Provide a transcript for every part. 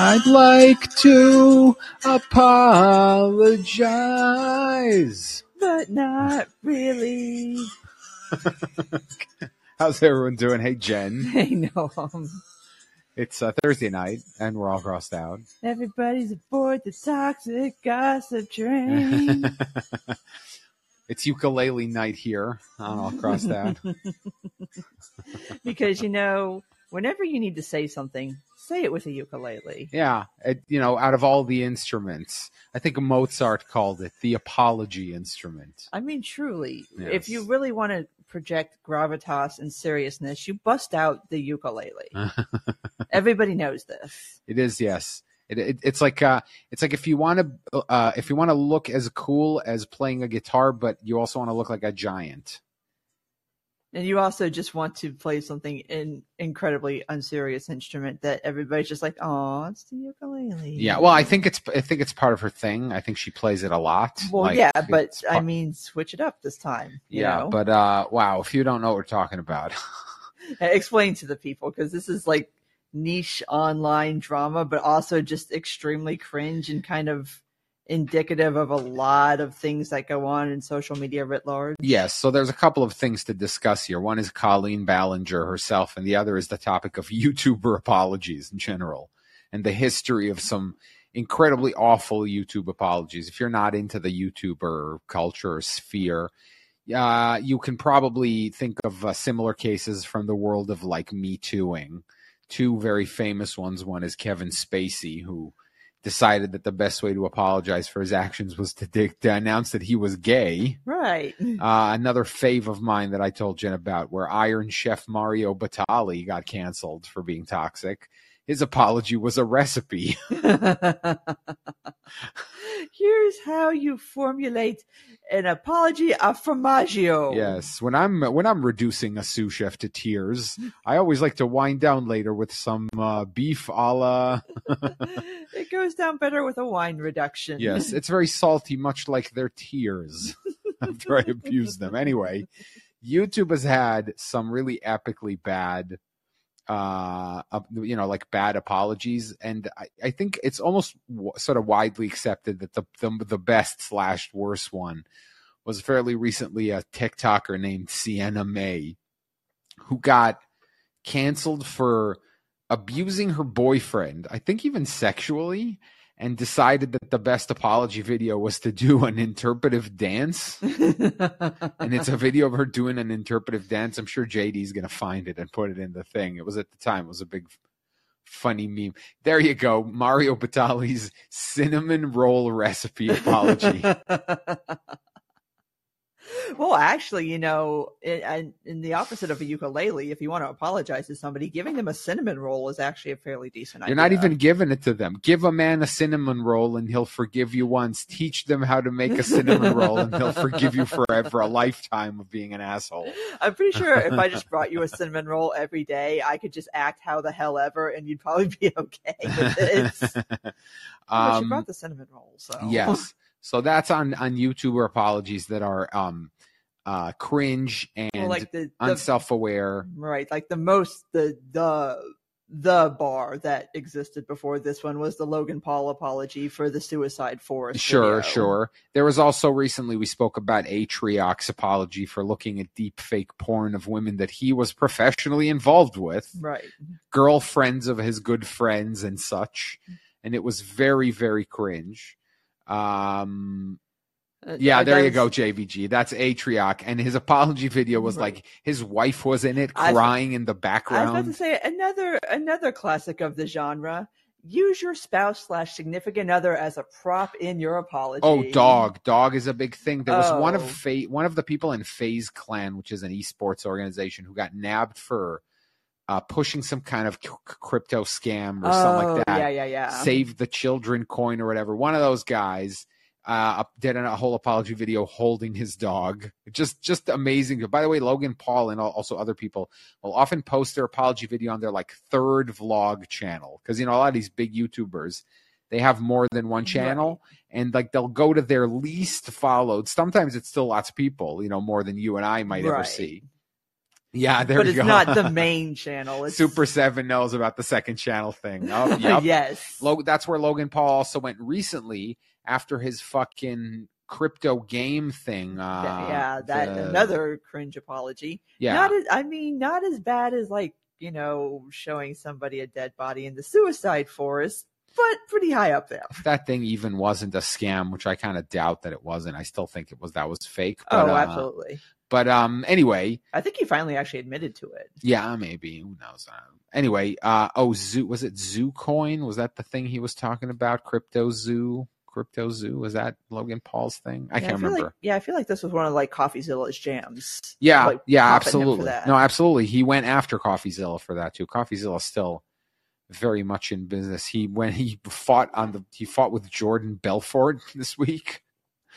I'd like to apologize, but not really. How's everyone doing? Hey, Jen. Hey, Noam. It's Thursday night, and we're all crossed out. Everybody's aboard the toxic gossip train. It's ukulele night here on All Crossed Out. Because, you know, whenever you need to say something, say it with a ukulele. Yeah. It, you know, out of all the instruments, I think Mozart called it the apology instrument. I mean, truly, yes. If you really want to project gravitas and seriousness, you bust out the ukulele. Everybody knows this. It is, yes. It's like if you want to look as cool as playing a guitar, but you also want to look like a giant, and you also just want to play something in incredibly unserious instrument that everybody's just like, oh, it's the ukulele. Yeah, well, I think it's part of her thing. I think she plays it a lot. Well, like, yeah, but I mean, switch it up this time. Yeah, you know? But wow, if you don't know what we're talking about, explain to the people, because this is like niche online drama, but also just extremely cringe and kind of indicative of a lot of things that go on in social media writ large. Yes, so there's a couple of things to discuss here. One is Colleen Ballinger herself, and the other is the topic of YouTuber apologies in general and the history of some incredibly awful YouTube apologies. If you're not into the YouTuber culture or sphere, you can probably think of similar cases from the world of like Me Tooing. Two very famous ones. One is Kevin Spacey, who decided that the best way to apologize for his actions was to announce that he was gay. Right. Another fave of mine that I told Jen about, where Iron Chef Mario Batali got canceled for being toxic. His apology was a recipe. Here's how you formulate an apology, a formaggio. Yes, when I'm reducing a sous chef to tears, I always like to wind down later with some beef a la. It goes down better with a wine reduction. Yes, it's very salty, much like their tears after I abuse them. Anyway, YouTube has had some really epically bad. You know, like bad apologies. And I think it's almost sort of widely accepted that the best/worst one was fairly recently a TikToker named Sienna May, who got canceled for abusing her boyfriend, I think even sexually, and decided that the best apology video was to do an interpretive dance. And it's a video of her doing an interpretive dance. I'm sure JD's going to find it and put it in the thing. It was at the time. It was a big, funny meme. There you go. Mario Batali's cinnamon roll recipe apology. Well, actually, you know, in the opposite of a ukulele, if you want to apologize to somebody, giving them a cinnamon roll is actually a fairly decent idea. You're not even giving it to them. Give a man a cinnamon roll and he'll forgive you once. Teach them how to make a cinnamon roll and he'll forgive you forever, a lifetime of being an asshole. I'm pretty sure if I just brought you a cinnamon roll every day, I could just act how the hell ever and you'd probably be okay with this. But you brought the cinnamon roll, so. Yes. So that's on YouTuber apologies that are cringe and like unself-aware. Right. Like the bar that existed before this one was the Logan Paul apology for the Suicide Forest. Sure, video. Sure. There was also recently we spoke about Atrioc's apology for looking at deep fake porn of women that he was professionally involved with. Right. Girlfriends of his good friends and such. And it was very, very cringe. Yeah, there you go, JVG. That's Atrioc, and his apology video was right. Like his wife was in it, crying in the background. I was about to say another classic of the genre. Use your spouse / significant other as a prop in your apology. Oh, dog is a big thing. There was one of the people in FaZe Clan, which is an esports organization, who got nabbed for. Pushing some kind of crypto scam or something like that. Yeah. Save the children coin or whatever. One of those guys did a whole apology video holding his dog. Just amazing. By the way, Logan Paul and also other people will often post their apology video on their like third vlog channel. Because, you know, a lot of these big YouTubers, they have more than one channel. Right. And like they'll go to their least followed. Sometimes it's still lots of people, you know, more than you and I might ever see. Yeah, there we go. But it's not the main channel. It's... Super 7 knows about the second channel thing. Oh, yep. Yes. That's where Logan Paul also went recently after his fucking crypto game thing. Another cringe apology. Yeah. Not as bad as, like, you know, showing somebody a dead body in the suicide forest, but pretty high up there. If that thing even wasn't a scam, which I kind of doubt that it wasn't. I still think that was fake. But, absolutely. But anyway. I think he finally actually admitted to it. Yeah, maybe. Who knows? Anyway, was it ZooCoin? Was that the thing he was talking about? Crypto Zoo? Was that Logan Paul's thing? I can't remember. I feel like this was one of, like, Coffeezilla's jams. Yeah, absolutely. No, absolutely. He went after Coffeezilla for that too. Coffeezilla's still very much in business. He fought with Jordan Belfort this week.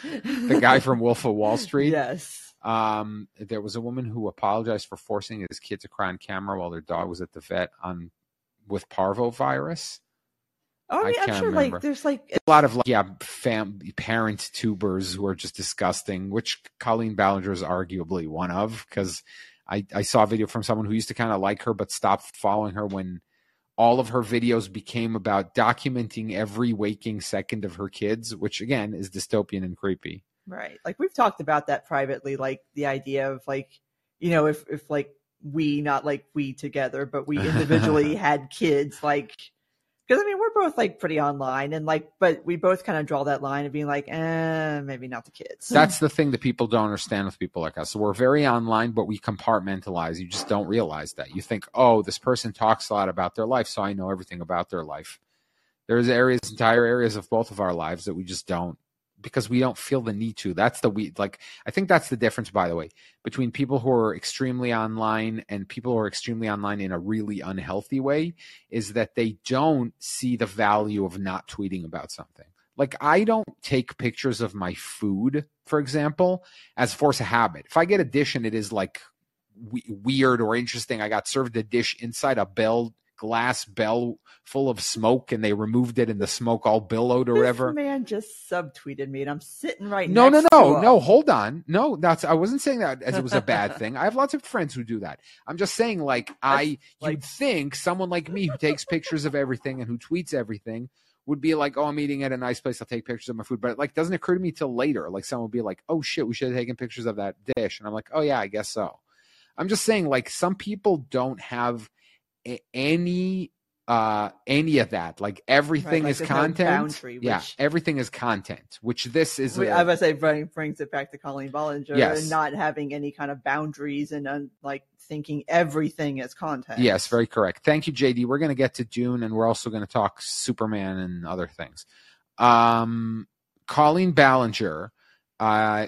The guy from Wolf of Wall Street. Yes. There was a woman who apologized for forcing his kid to cry on camera while their dog was at the vet with Parvovirus. Oh, I mean, I'm sure remember. Like there's like a lot of parent tubers who are just disgusting, which Colleen Ballinger is arguably one of, because I saw a video from someone who used to kind of like her but stopped following her when all of her videos became about documenting every waking second of her kids, which again is dystopian and creepy. Right. Like we've talked about that privately, like the idea of, like, you know, if like we, not like we together, but we individually had kids, like, because I mean, we're both like pretty online and like, but we both kind of draw that line of being like, maybe not the kids. That's the thing that people don't understand with people like us. So we're very online, but we compartmentalize. You just don't realize that. You think, oh, this person talks a lot about their life, so I know everything about their life. There's entire areas of both of our lives that we just don't, because we don't feel the need to. That's the weed. Like, I think that's the difference, by the way, between people who are extremely online and people who are extremely online in a really unhealthy way, is that they don't see the value of not tweeting about something. Like, I don't take pictures of my food, for example, as force of habit. If I get a dish and it is like weird or interesting, I got served a dish inside a glass bell full of smoke and they removed it and the smoke all billowed or whatever. This man just subtweeted me and I'm sitting right next to him. No, hold on. No, I wasn't saying that as it was a bad thing. I have lots of friends who do that. I'm just saying, like, you'd think someone like me who takes pictures of everything and who tweets everything would be like, oh, I'm eating at a nice place, I'll take pictures of my food. But it, like, doesn't occur to me till later. Like, someone would be like, oh shit, we should have taken pictures of that dish. And I'm like, oh yeah, I guess so. I'm just saying, like, some people don't have any of that, like, everything is content. No boundary, everything is content, which this is. I would say brings it back to Colleen Ballinger, yes, and not having any kind of boundaries and like thinking everything is content. Yes, very correct. Thank you, JD. We're going to get to Dune, and we're also going to talk Superman and other things. Colleen Ballinger,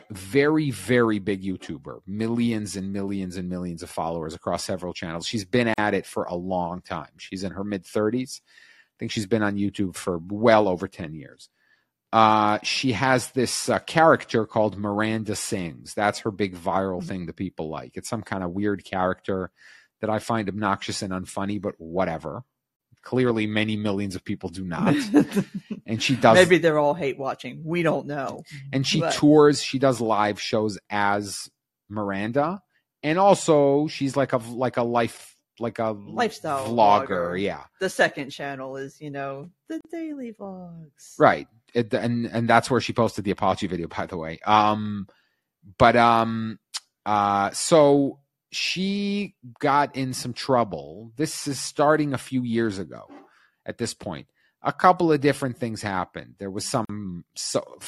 very, very big YouTuber, millions and millions and millions of followers across several channels. She's been at it for a long time. She's in her mid-30s. I think she's been on YouTube for well over 10 years. She has this character called Miranda Sings. That's her big viral thing that people like. It's some kind of weird character that I find obnoxious and unfunny, but whatever. Clearly, many millions of people do not. And she does. Maybe they're all hate watching. We don't know. And she tours. She does live shows as Miranda, and also she's like a lifestyle vlogger. Yeah. The second channel is, you know, the daily vlogs. Right, and that's where she posted the apology video, by the way. So she got in some trouble. This is starting a few years ago at this point. A couple of different things happened. There was some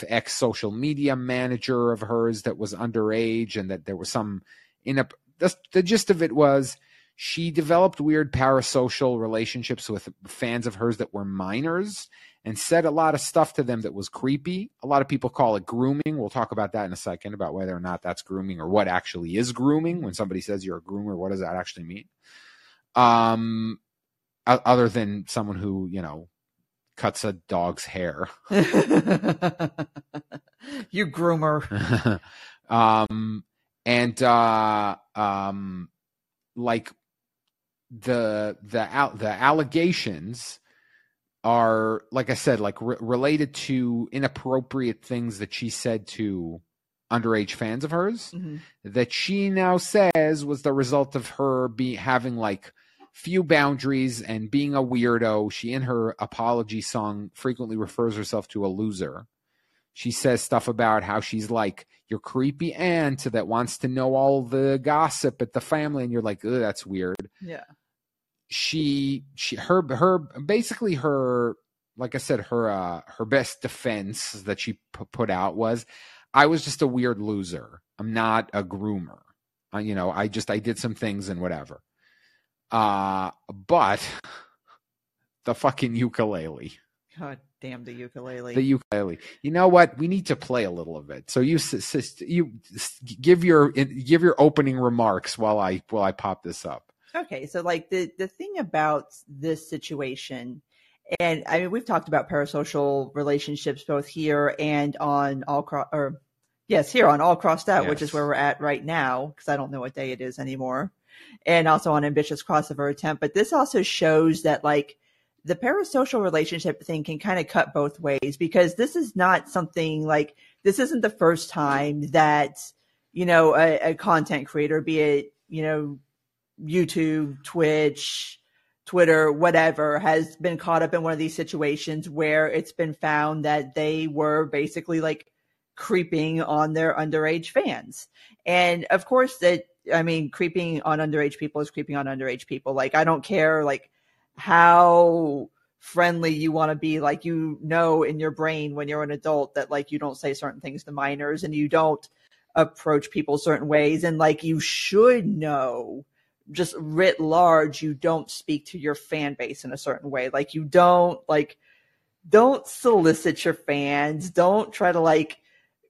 ex-social media manager of hers that was underage, and that there was some the gist of it was she developed weird parasocial relationships with fans of hers that were minors and said a lot of stuff to them that was creepy. A lot of people call it grooming. We'll talk about that in a second, about whether or not that's grooming or what actually is grooming. When somebody says you're a groomer, what does that actually mean? Other than someone who, you know, cuts a dog's hair. You groomer. Like the allegations are, like I said, like related to inappropriate things that she said to underage fans of hers, mm-hmm. that she now says was the result of her having like few boundaries and being a weirdo. She, in her apology song, frequently refers herself to a loser. She says stuff about how she's like your creepy aunt that wants to know all the gossip at the family, and you're like, oh, that's weird. Yeah. Her basically her, like I said, her best defense that she put out was, I was just a weird loser. I'm not a groomer. I did some things and whatever. But the fucking ukulele. God. Damn, the ukulele. The ukulele. You know what? We need to play a little of it. So you give your opening remarks while I pop this up. Okay. So like the thing about this situation, and I mean we've talked about parasocial relationships both here and on All Crossed Out, yes. Which is where we're at right now because I don't know what day it is anymore, and also on Ambitious Crossover Attempt. But this also shows that like. The parasocial relationship thing can kind of cut both ways because this is not something like this isn't the first time that, a content creator, be it, YouTube, Twitch, Twitter, whatever, has been caught up in one of these situations where it's been found that they were basically like creeping on their underage fans. And of course creeping on underage people is creeping on underage people. Like, I don't care. Like, how friendly you want to be, like, in your brain when you're an adult that like you don't say certain things to minors and you don't approach people certain ways. And like, you should know just writ large, you don't speak to your fan base in a certain way. Like you don't solicit your fans. Don't try to like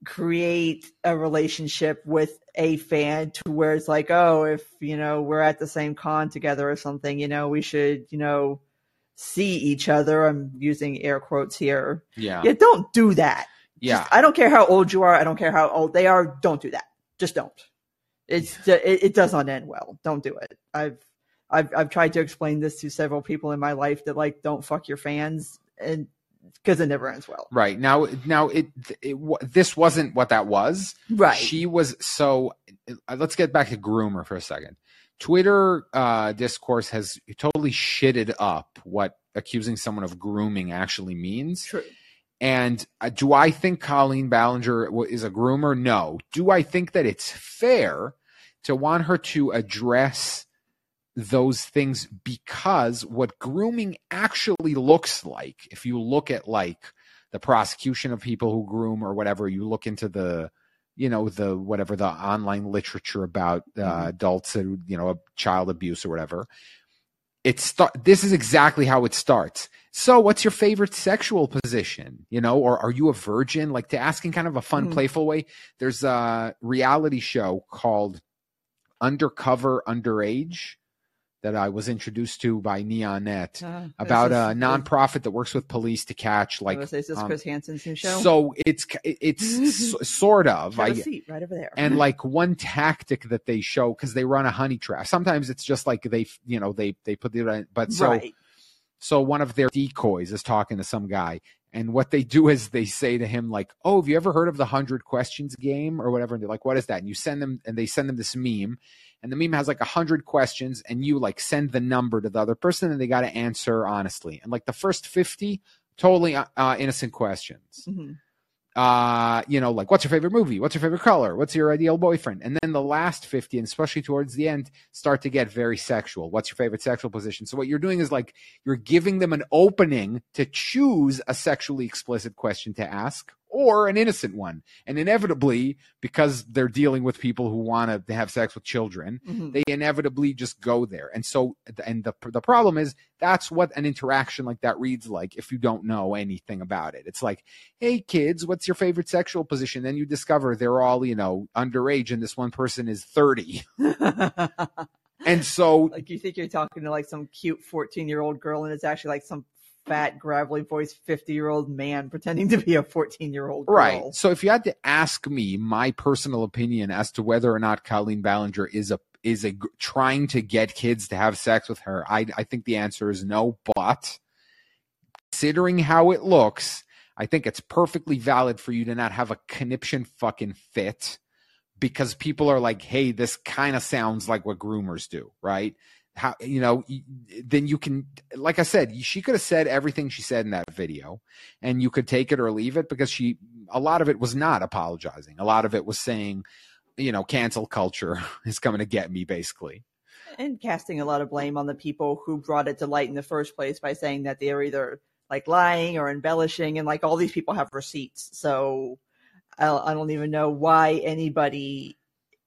create a relationship with a fan to where it's like, oh, if we're at the same con together or something, we should see each other. I'm using air quotes here. Yeah, don't do that. Yeah, just, I don't care how old you are. I don't care how old they are. Don't do that. Just don't. It does not end well. Don't do it. I've tried to explain this to several people in my life that like don't fuck your fans and. Because it never ends well. Right. Now this wasn't what that was. Right. She was so – let's get back to groomer for a second. Twitter discourse has totally shitted up what accusing someone of grooming actually means. True. And do I think Colleen Ballinger is a groomer? No. Do I think that it's fair to want her to address – those things, because what grooming actually looks like, if you look at like the prosecution of people who groom or whatever, you look into the the online literature about adults and child abuse or whatever, this is exactly how it starts. So what's your favorite sexual position, or are you a virgin? Like, to ask in kind of a fun, playful way. There's a reality show called Undercover Underage that I was introduced to by Neonette, about a nonprofit that works with police to catch like. Is this Chris Hansen's new show? So it's sort of. Have a seat right over there. And like one tactic that they show, because they run a honey trap. Sometimes it's just like they put the but so right. So one of their decoys is talking to some guy, and what they do is they say to him like, "Oh, have you ever heard of the 100 questions game or whatever?" And they're like, "What is that?" And they send them this meme. And the meme has like 100 questions, and you like send the number to the other person, and they got to answer honestly. And like the first 50, totally innocent questions. Mm-hmm. Like, what's your favorite movie? What's your favorite color? What's your ideal boyfriend? And then the last 50, and especially towards the end, start to get very sexual. What's your favorite sexual position? So what you're doing is like you're giving them an opening to choose a sexually explicit question to ask. Or an innocent one. And inevitably, because they're dealing with people who want to have sex with children, they inevitably just go there. And so, and the problem is, that's what an interaction like that reads like if you don't know anything about it. It's like, hey, kids, what's your favorite sexual position? Then you discover they're all, underage, and this one person is 30. And so. Like, you think you're talking to like some cute 14-year-old girl, and it's actually like some fat, gravelly voiced 50-year-old man pretending to be a 14-year-old girl. Right. So if you had to ask me my personal opinion as to whether or not Colleen Ballinger is trying to get kids to have sex with her, I think the answer is no. But considering how it looks, I think it's perfectly valid for you to not have a conniption fucking fit because people are like, hey, this kind of sounds like what groomers do, right? How, you know, then you can, like I said, she could have said everything she said in that video and you could take it or leave it because she, a lot of it was not apologizing. A lot of it was saying, you know, cancel culture is coming to get me basically. And casting a lot of blame on the people who brought it to light in the first place by saying that they are either like lying or embellishing, and like all these people have receipts. So I don't even know why anybody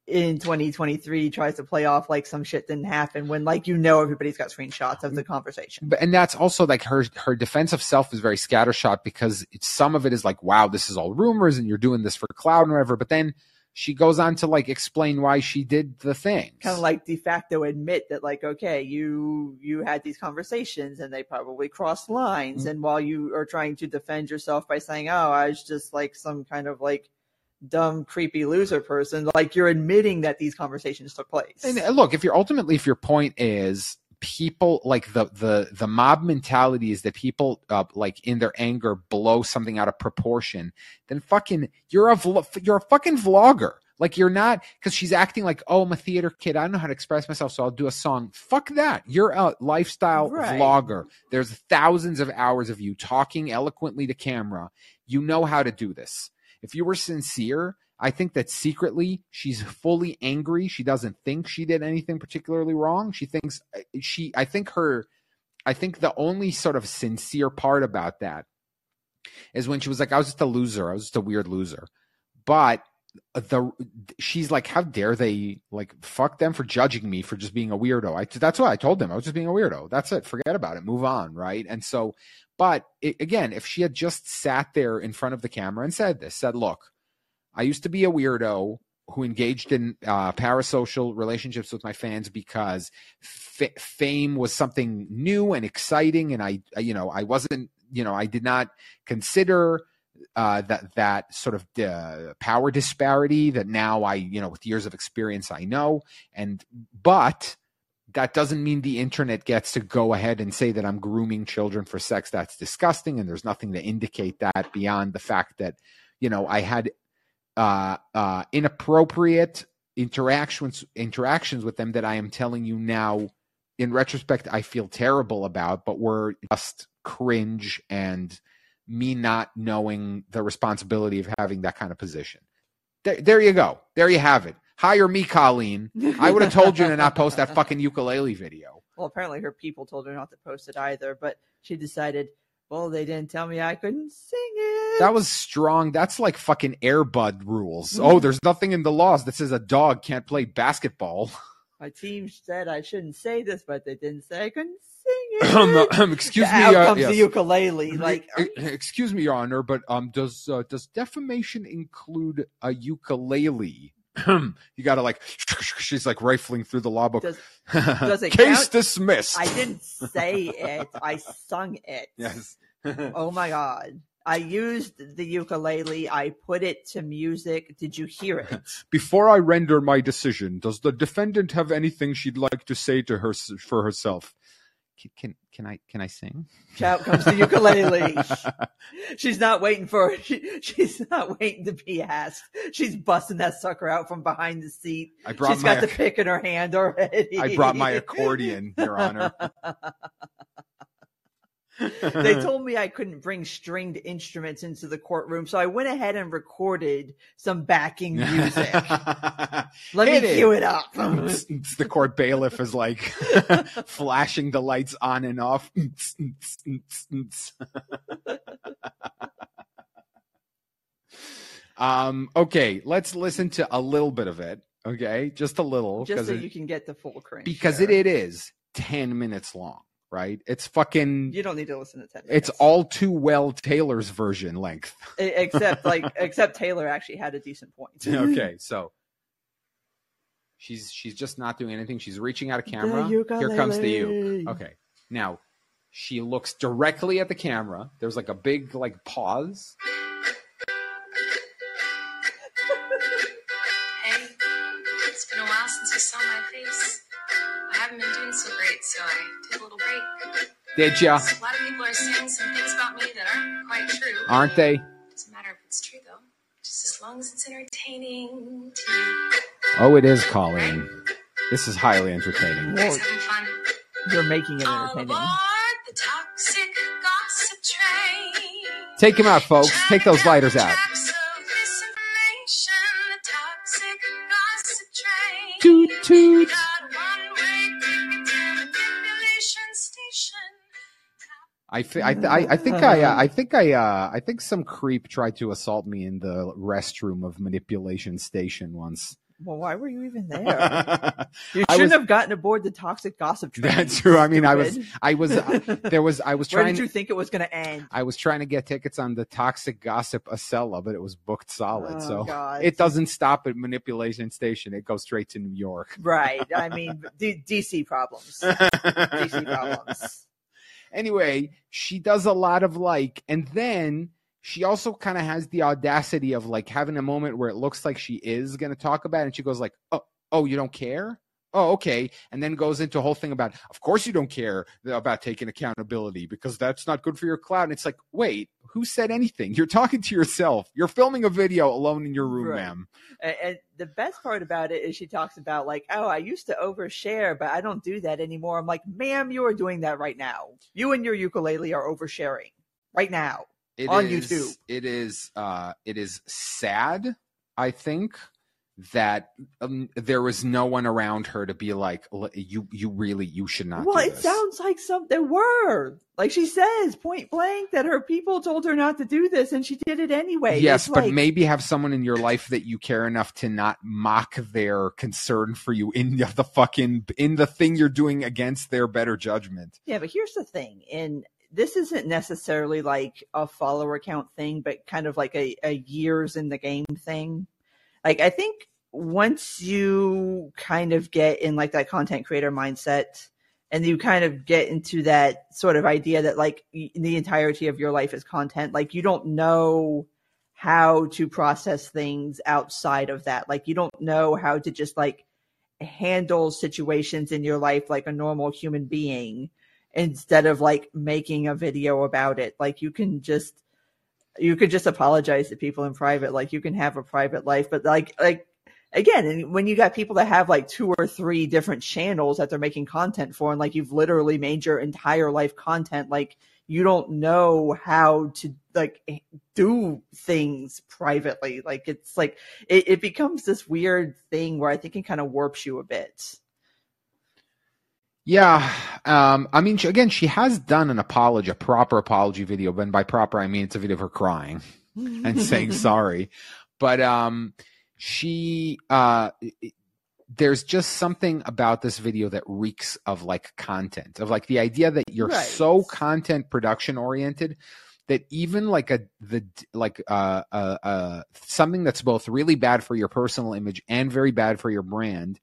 in 2023 tries to play off like some shit didn't happen when, like, you know, everybody's got screenshots of the conversation. And that's also like her defense of self is very scattershot because it's, some of it is like, wow, this is all rumors and you're doing this for clout and whatever. But then she goes on to like explain why she did the thing. Kind of like de facto admit that like, okay, you had these conversations and they probably crossed lines. Mm-hmm. And while you are trying to defend yourself by saying, oh, I was just like some kind of like dumb, creepy loser person, like you're admitting that these conversations took place. And look, if your point is people like the mob mentality is that people like in their anger blow something out of proportion, then fucking you're a fucking vlogger. Like you're not, because she's acting like, oh, I'm a theater kid. I don't know how to express myself, so I'll do a song. Fuck that. You're a lifestyle vlogger. There's thousands of hours of you talking eloquently to camera. You know how to do this. If you were sincere, I think that secretly she's fully angry. She doesn't think she did anything particularly wrong. She thinks she, I think the only sort of sincere part about that is when she was like, I was just a loser. I was just a weird loser. But she's like, how dare they, like, fuck them for judging me for just being a weirdo. That's what I told them. I was just being a weirdo. That's it. Forget about it. Move on. Right. And so, but again, if she had just sat there in front of the camera and said this, said, look, I used to be a weirdo who engaged in parasocial relationships with my fans because fame was something new and exciting. And I did not consider that sort of power disparity that now I, you know, with years of experience, I know. But that doesn't mean the internet gets to go ahead and say that I'm grooming children for sex. That's disgusting. And there's nothing to indicate that beyond the fact that, you know, I had inappropriate interactions with them that I am telling you now in retrospect, I feel terrible about, but were just cringe and me not knowing the responsibility of having that kind of position. There you go. There you have it. Hire me, Colleen. I would have told you to not post that fucking ukulele video. Well, apparently her people told her not to post it either, but she decided, well, they didn't tell me I couldn't sing it. That was strong. That's like fucking Air Bud rules. Oh, there's nothing in the laws that says a dog can't play basketball. My team said I shouldn't say this, but they didn't say I couldn't sing it. Excuse me. Out comes the ukulele. Like, excuse me, Your Honor, but does defamation include a ukulele? You gotta like, she's like rifling through the law book. Does it Case count? Dismissed. I didn't say it. I sung it. Yes. Oh my God. I used the ukulele. I put it to music. Did you hear it? Before I render my decision, does the defendant have anything she'd like to say to her for herself? Can I sing? Out comes the ukulele. She's not waiting for it. She's not waiting to be asked. She's busting that sucker out from behind the seat. She's got the pick in her hand already. I brought my accordion, Your Honor. They told me I couldn't bring stringed instruments into the courtroom, so I went ahead and recorded some backing music. Let me cue it up. The court bailiff is like flashing the lights on and off. Okay, let's listen to a little bit of it. Okay, just a little. Just so you can get the full cringe. Because it is 10 minutes long. Right? It's fucking... You don't need to listen to 10 minutes. It's all too well Taylor's version length. except Taylor actually had a decent point. Okay, so she's just not doing anything. She's reaching out a camera. Here comes the uke. Okay, now she looks directly at the camera. There's like a big like pause. Hey, it's been a while since you saw my face. I haven't been doing so great, so I did a little break. Did ya? A lot of people are saying some things about me that aren't quite true. Aren't they? Doesn't matter if it's true, though. Just as long as it's entertaining to you. Oh, it is, Colleen. This is highly entertaining. Whoa. You're making it entertaining. The toxic gossip train. Take them out, folks. Take those lighters out. Toot, toot. I think some creep tried to assault me in the restroom of Manipulation Station once. Well, why were you even there? You shouldn't have gotten aboard the toxic gossip train. That's true. I mean, I was trying. Where did you think it was going to end? I was trying to get tickets on the toxic gossip Acela, but it was booked solid. Oh, so God. It doesn't stop at Manipulation Station. It goes straight to New York. Right. I mean, DC problems. DC problems. Anyway, she does a lot of like, and then she also kind of has the audacity of like having a moment where it looks like she is going to talk about it. And she goes like, oh, you don't care? Oh, okay. And then goes into a whole thing about, of course you don't care about taking accountability because that's not good for your clout. And it's like, wait, who said anything? You're talking to yourself. You're filming a video alone in your room, right, ma'am. And the best part about it is she talks about like, oh, I used to overshare, but I don't do that anymore. I'm like, ma'am, you are doing that right now. You and your ukulele are oversharing right now on YouTube. It is sad, I think, that there was no one around her to be like, you should not. Well, it sounds like some there were. Like she says point blank that her people told her not to do this, and she did it anyway. Yes, it's but like, maybe have someone in your life that you care enough to not mock their concern for you in the thing you're doing against their better judgment. Yeah, but here's the thing, and this isn't necessarily like a follower count thing, but kind of like a years in the game thing. Like, I think once you kind of get in like that content creator mindset and you kind of get into that sort of idea that like the entirety of your life is content, like you don't know how to process things outside of that. Like you don't know how to just like handle situations in your life like a normal human being instead of like making a video about it. Like you could just apologize to people in private. Like you can have a private life, but like again, and when you got people that have like 2 or 3 different channels that they're making content for, and like you've literally made your entire life content, like you don't know how to like do things privately. Like it's like it becomes this weird thing where I think it kind of warps you a bit. Yeah. I mean, again, she has done an apology, a proper apology video, but by proper, I mean, it's a video of her crying and saying sorry. But there's just something about this video that reeks of like content, of like the idea that you're right, so content production oriented that even like something that's both really bad for your personal image and very bad for your brand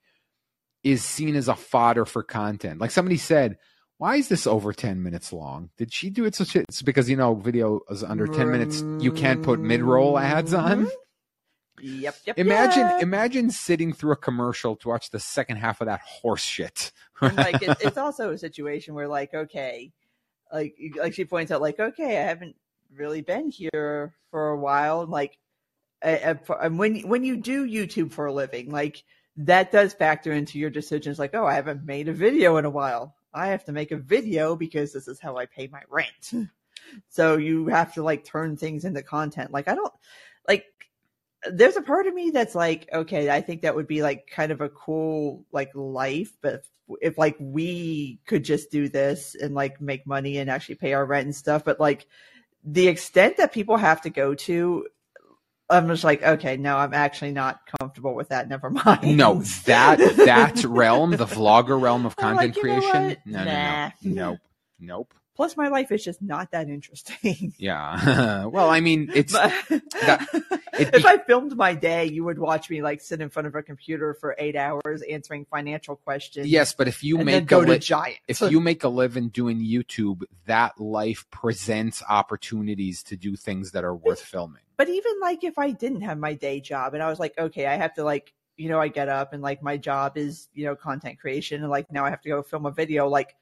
is seen as a fodder for content. Like somebody said, why is this over 10 minutes long? Did she do it? So it's because, you know, video is under 10 minutes. You can't put mid-roll ads on. Yep. Imagine sitting through a commercial to watch the second half of that horse shit. Like it's also a situation where like, okay, like she points out like, okay, I haven't really been here for a while. And like, and when you do YouTube for a living, like, that does factor into your decisions. Like, oh, I haven't made a video in a while. I have to make a video because this is how I pay my rent. So you have to like turn things into content. Like, I don't like, there's a part of me that's like, okay, I think that would be like kind of a cool like life. But if like we could just do this and like make money and actually pay our rent and stuff. But like the extent that people have to go to, I'm just like, okay, no, I'm actually not comfortable with that. Never mind. No, that realm, the vlogger realm of content like, creation. No. Plus, my life is just not that interesting. Yeah. Well, I mean, it's. If I filmed my day, you would watch me like sit in front of a computer for 8 hours answering financial questions. Yes, but if you make a living doing YouTube, that life presents opportunities to do things that are worth filming. But even like if I didn't have my day job and I was like, okay, I have to like, you know, I get up and like my job is, you know, content creation, and like now I have to go film a video. Like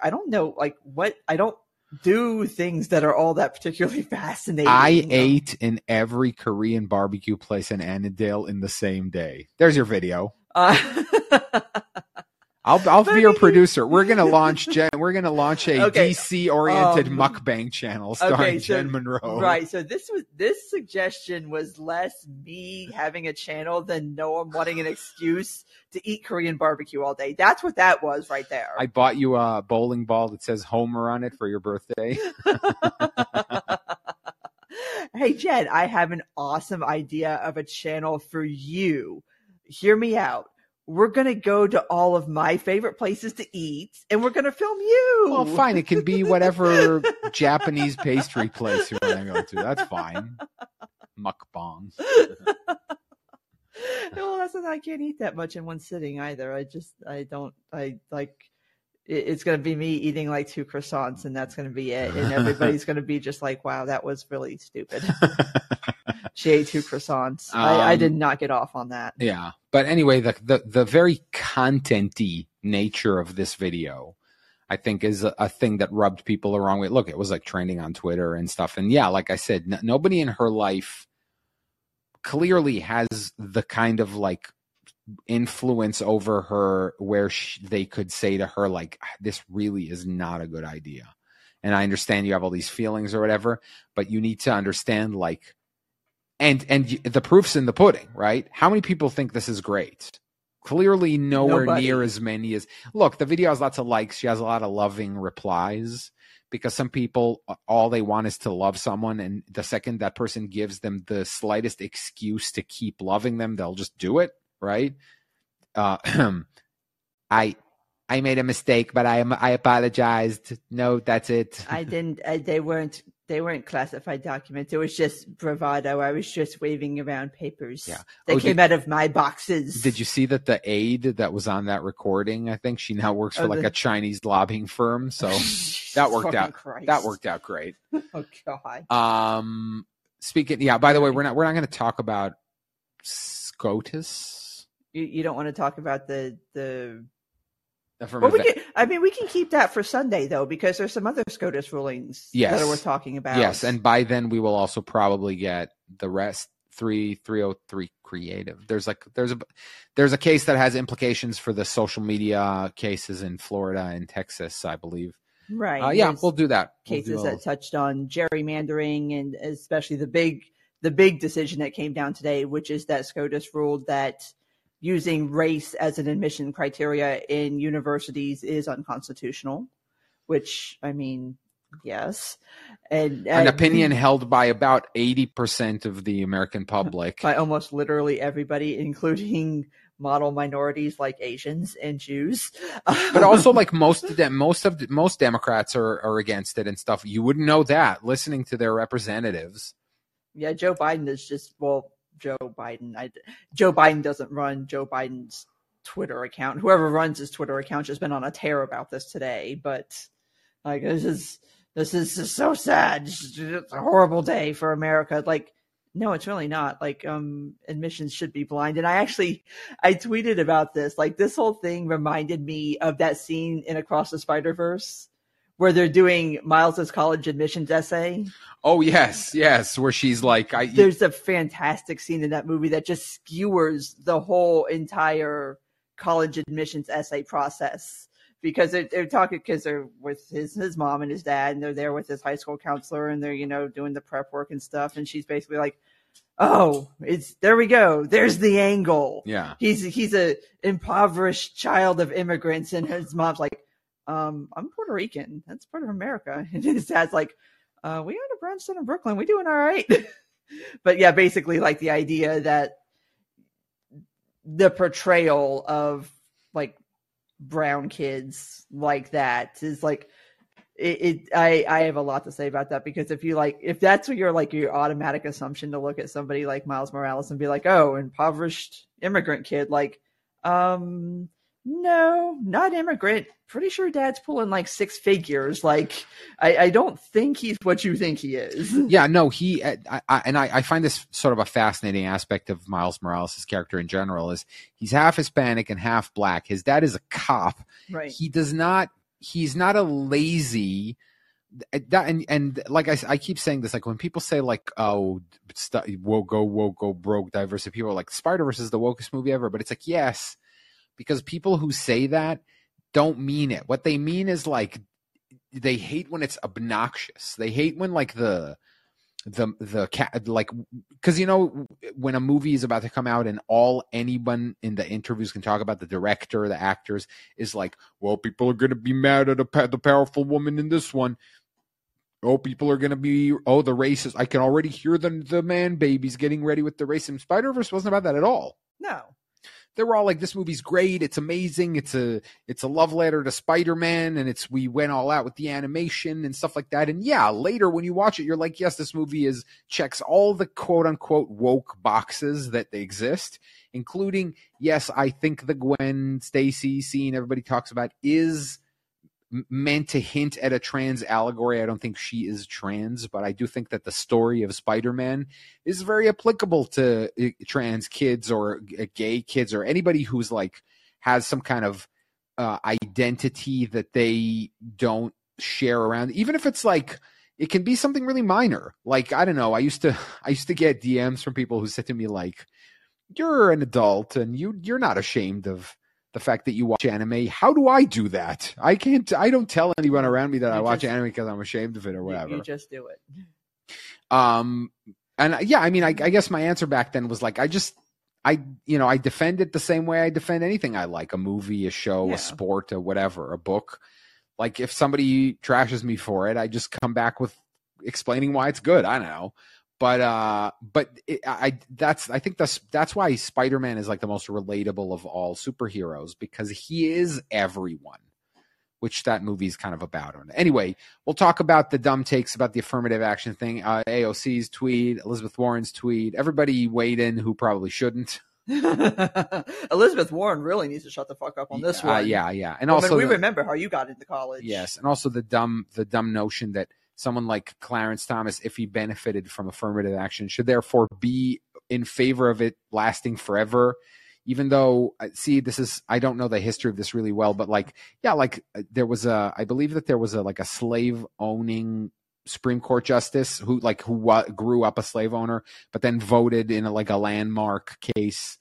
I don't know, like what I don't do things that are all that particularly fascinating. I ate in every Korean barbecue place in Annandale in the same day. There's your video. I'll be your producer. We're gonna launch a DC oriented mukbang channel starring Jen Monroe. Right. So this suggestion was less me having a channel than Noam wanting an excuse to eat Korean barbecue all day. That's what that was right there. I bought you a bowling ball that says Homer on it for your birthday. Hey Jen, I have an awesome idea of a channel for you. Hear me out. We're going to go to all of my favorite places to eat, and we're going to film you. Well, fine. It can be whatever Japanese pastry place you want to go to. That's fine. Mukbang. Well, that's I can't eat that much in one sitting either. It's going to be me eating like 2 croissants, and that's going to be it. And everybody's going to be just like, wow, that was really stupid. She ate 2 croissants. I did not get off on that. Yeah. But anyway, the very content-y nature of this video, I think, is a thing that rubbed people the wrong way. Look, it was like trending on Twitter and stuff. And yeah, like I said, nobody in her life clearly has the kind of like influence over her where they could say to her, like, this really is not a good idea. And I understand you have all these feelings or whatever, but you need to understand, like, And the proof's in the pudding, right? How many people think this is great? Clearly nowhere near as many as... Look, the video has lots of likes. She has a lot of loving replies because some people, all they want is to love someone. And the second that person gives them the slightest excuse to keep loving them, they'll just do it, right? I made a mistake, but I apologized. No, that's it. I didn't... They weren't classified documents. It was just bravado. I was just waving around papers that came out of my boxes. Did you see that the aide that was on that recording, I think she now works for a Chinese lobbying firm. So that worked out. Christ. That worked out great. Oh God. By the way, we're not going to talk about SCOTUS. You don't want to talk about the Well, we can keep that for Sunday, though, because there's some other SCOTUS rulings that are worth talking about. Yes, and by then we will also probably get the rest 303 Creative. There's a case that has implications for the social media cases in Florida and Texas, I believe. Right. We'll do that. Cases that touched on gerrymandering and especially the big decision that came down today, which is that SCOTUS ruled that using race as an admission criteria in universities is unconstitutional, which, I mean, yes. And an opinion held by about 80% of the American public. By almost literally everybody, including model minorities like Asians and Jews. But also like most Democrats are against it and stuff. You wouldn't know that listening to their representatives. Yeah, Joe Biden is just, Joe Biden doesn't run Joe Biden's Twitter account. Whoever runs his Twitter account has been on a tear about this today. But like, this is just so sad. It's a horrible day for America. Like, no, it's really not. Like, admissions should be blind. And I tweeted about this. Like, this whole thing reminded me of that scene in Across the Spider-Verse, where they're doing Miles's college admissions essay. Oh, yes, where she's like... There's a fantastic scene in that movie that just skewers the whole entire college admissions essay process. Because they're talking, because they're with his mom and his dad, and they're there with his high school counselor, and they're, you know, doing the prep work and stuff, and she's basically like, oh, there we go. There's the angle. Yeah. He's a impoverished child of immigrants, and his mom's like, I'm Puerto Rican. That's part of America. And his dad's like, we own a brownstone in Brooklyn. We doing all right. But yeah, basically like the idea that the portrayal of like brown kids like that is like, I have a lot to say about that, because if that's what your automatic assumption to look at somebody like Miles Morales and be like, oh, impoverished immigrant kid, like, no, not immigrant. Pretty sure dad's pulling like 6 figures. Like, I don't think he's what you think he is. Yeah, no, I find this sort of a fascinating aspect of Miles Morales' character in general is he's half Hispanic and half black. His dad is a cop. Right. He's not a lazy that, and like I keep saying this, like when people say like, oh, woke, go broke, diversity, people are like, Spider-Verse is the wokest movie ever. But it's like, yes, because people who say that don't mean it. What they mean is like, they hate when it's obnoxious. They hate when like the because you know when a movie is about to come out and all anyone in the interviews can talk about, the director, the actors, is like, well, people are going to be mad at the powerful woman in this one. Oh, people are going to be, oh, the racist. I can already hear the man babies getting ready with the racism. Spider-Verse wasn't about that at all. No. They were all like, this movie's great. It's amazing. It's a love letter to Spider-Man. And we went all out with the animation and stuff like that. And yeah, later when you watch it, you're like, yes, this movie checks all the quote unquote woke boxes that they exist, including, yes, I think the Gwen Stacy scene everybody talks about is meant to hint at a trans allegory. I don't think she is trans, but I do think that the story of Spider-Man is very applicable to trans kids or gay kids or anybody who's like has some kind of identity that they don't share around, even if it's like it can be something really minor. Like, I don't know, I used to get DMs from people who said to me like, you're an adult and you're not ashamed of the fact that you watch anime. How do I do that? I don't tell anyone around me that I watch anime because I'm ashamed of it or whatever. You just do it. And yeah, I mean, I guess my answer back then was like, I defend it the same way I defend anything I like, a movie, a show, yeah, a sport, or whatever, a book. Like if somebody trashes me for it, I just come back with explaining why it's good. I don't know. But I think that's why Spider-Man is like the most relatable of all superheroes, because he is everyone, which that movie is kind of about. Anyway, we'll talk about the dumb takes about the affirmative action thing. AOC's tweet, Elizabeth Warren's tweet, everybody weighed in who probably shouldn't. Elizabeth Warren really needs to shut the fuck up on this one. Yeah. And also, we remember how you got into college. Yes, and also the dumb notion that someone like Clarence Thomas, if he benefited from affirmative action, should therefore be in favor of it lasting forever. Even though, see, this is, I don't know the history of this really well, but like, yeah, like there was I believe there was a slave owning Supreme Court justice who grew up a slave owner, but then voted in a landmark case,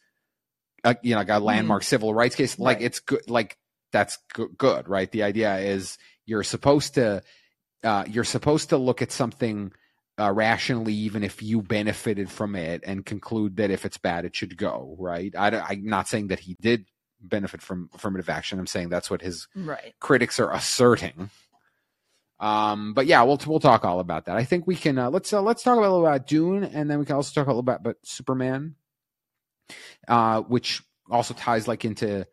a landmark civil rights case. Right. Like it's good. Like that's good. Right. The idea is you're supposed to look at something rationally, even if you benefited from it, and conclude that if it's bad, it should go, right? I'm not saying that he did benefit from affirmative action. I'm saying that's what his critics are asserting. But yeah, we'll talk all about that. I think we can let's talk a little about Dune, and then we can also talk a little about Superman, which also ties like into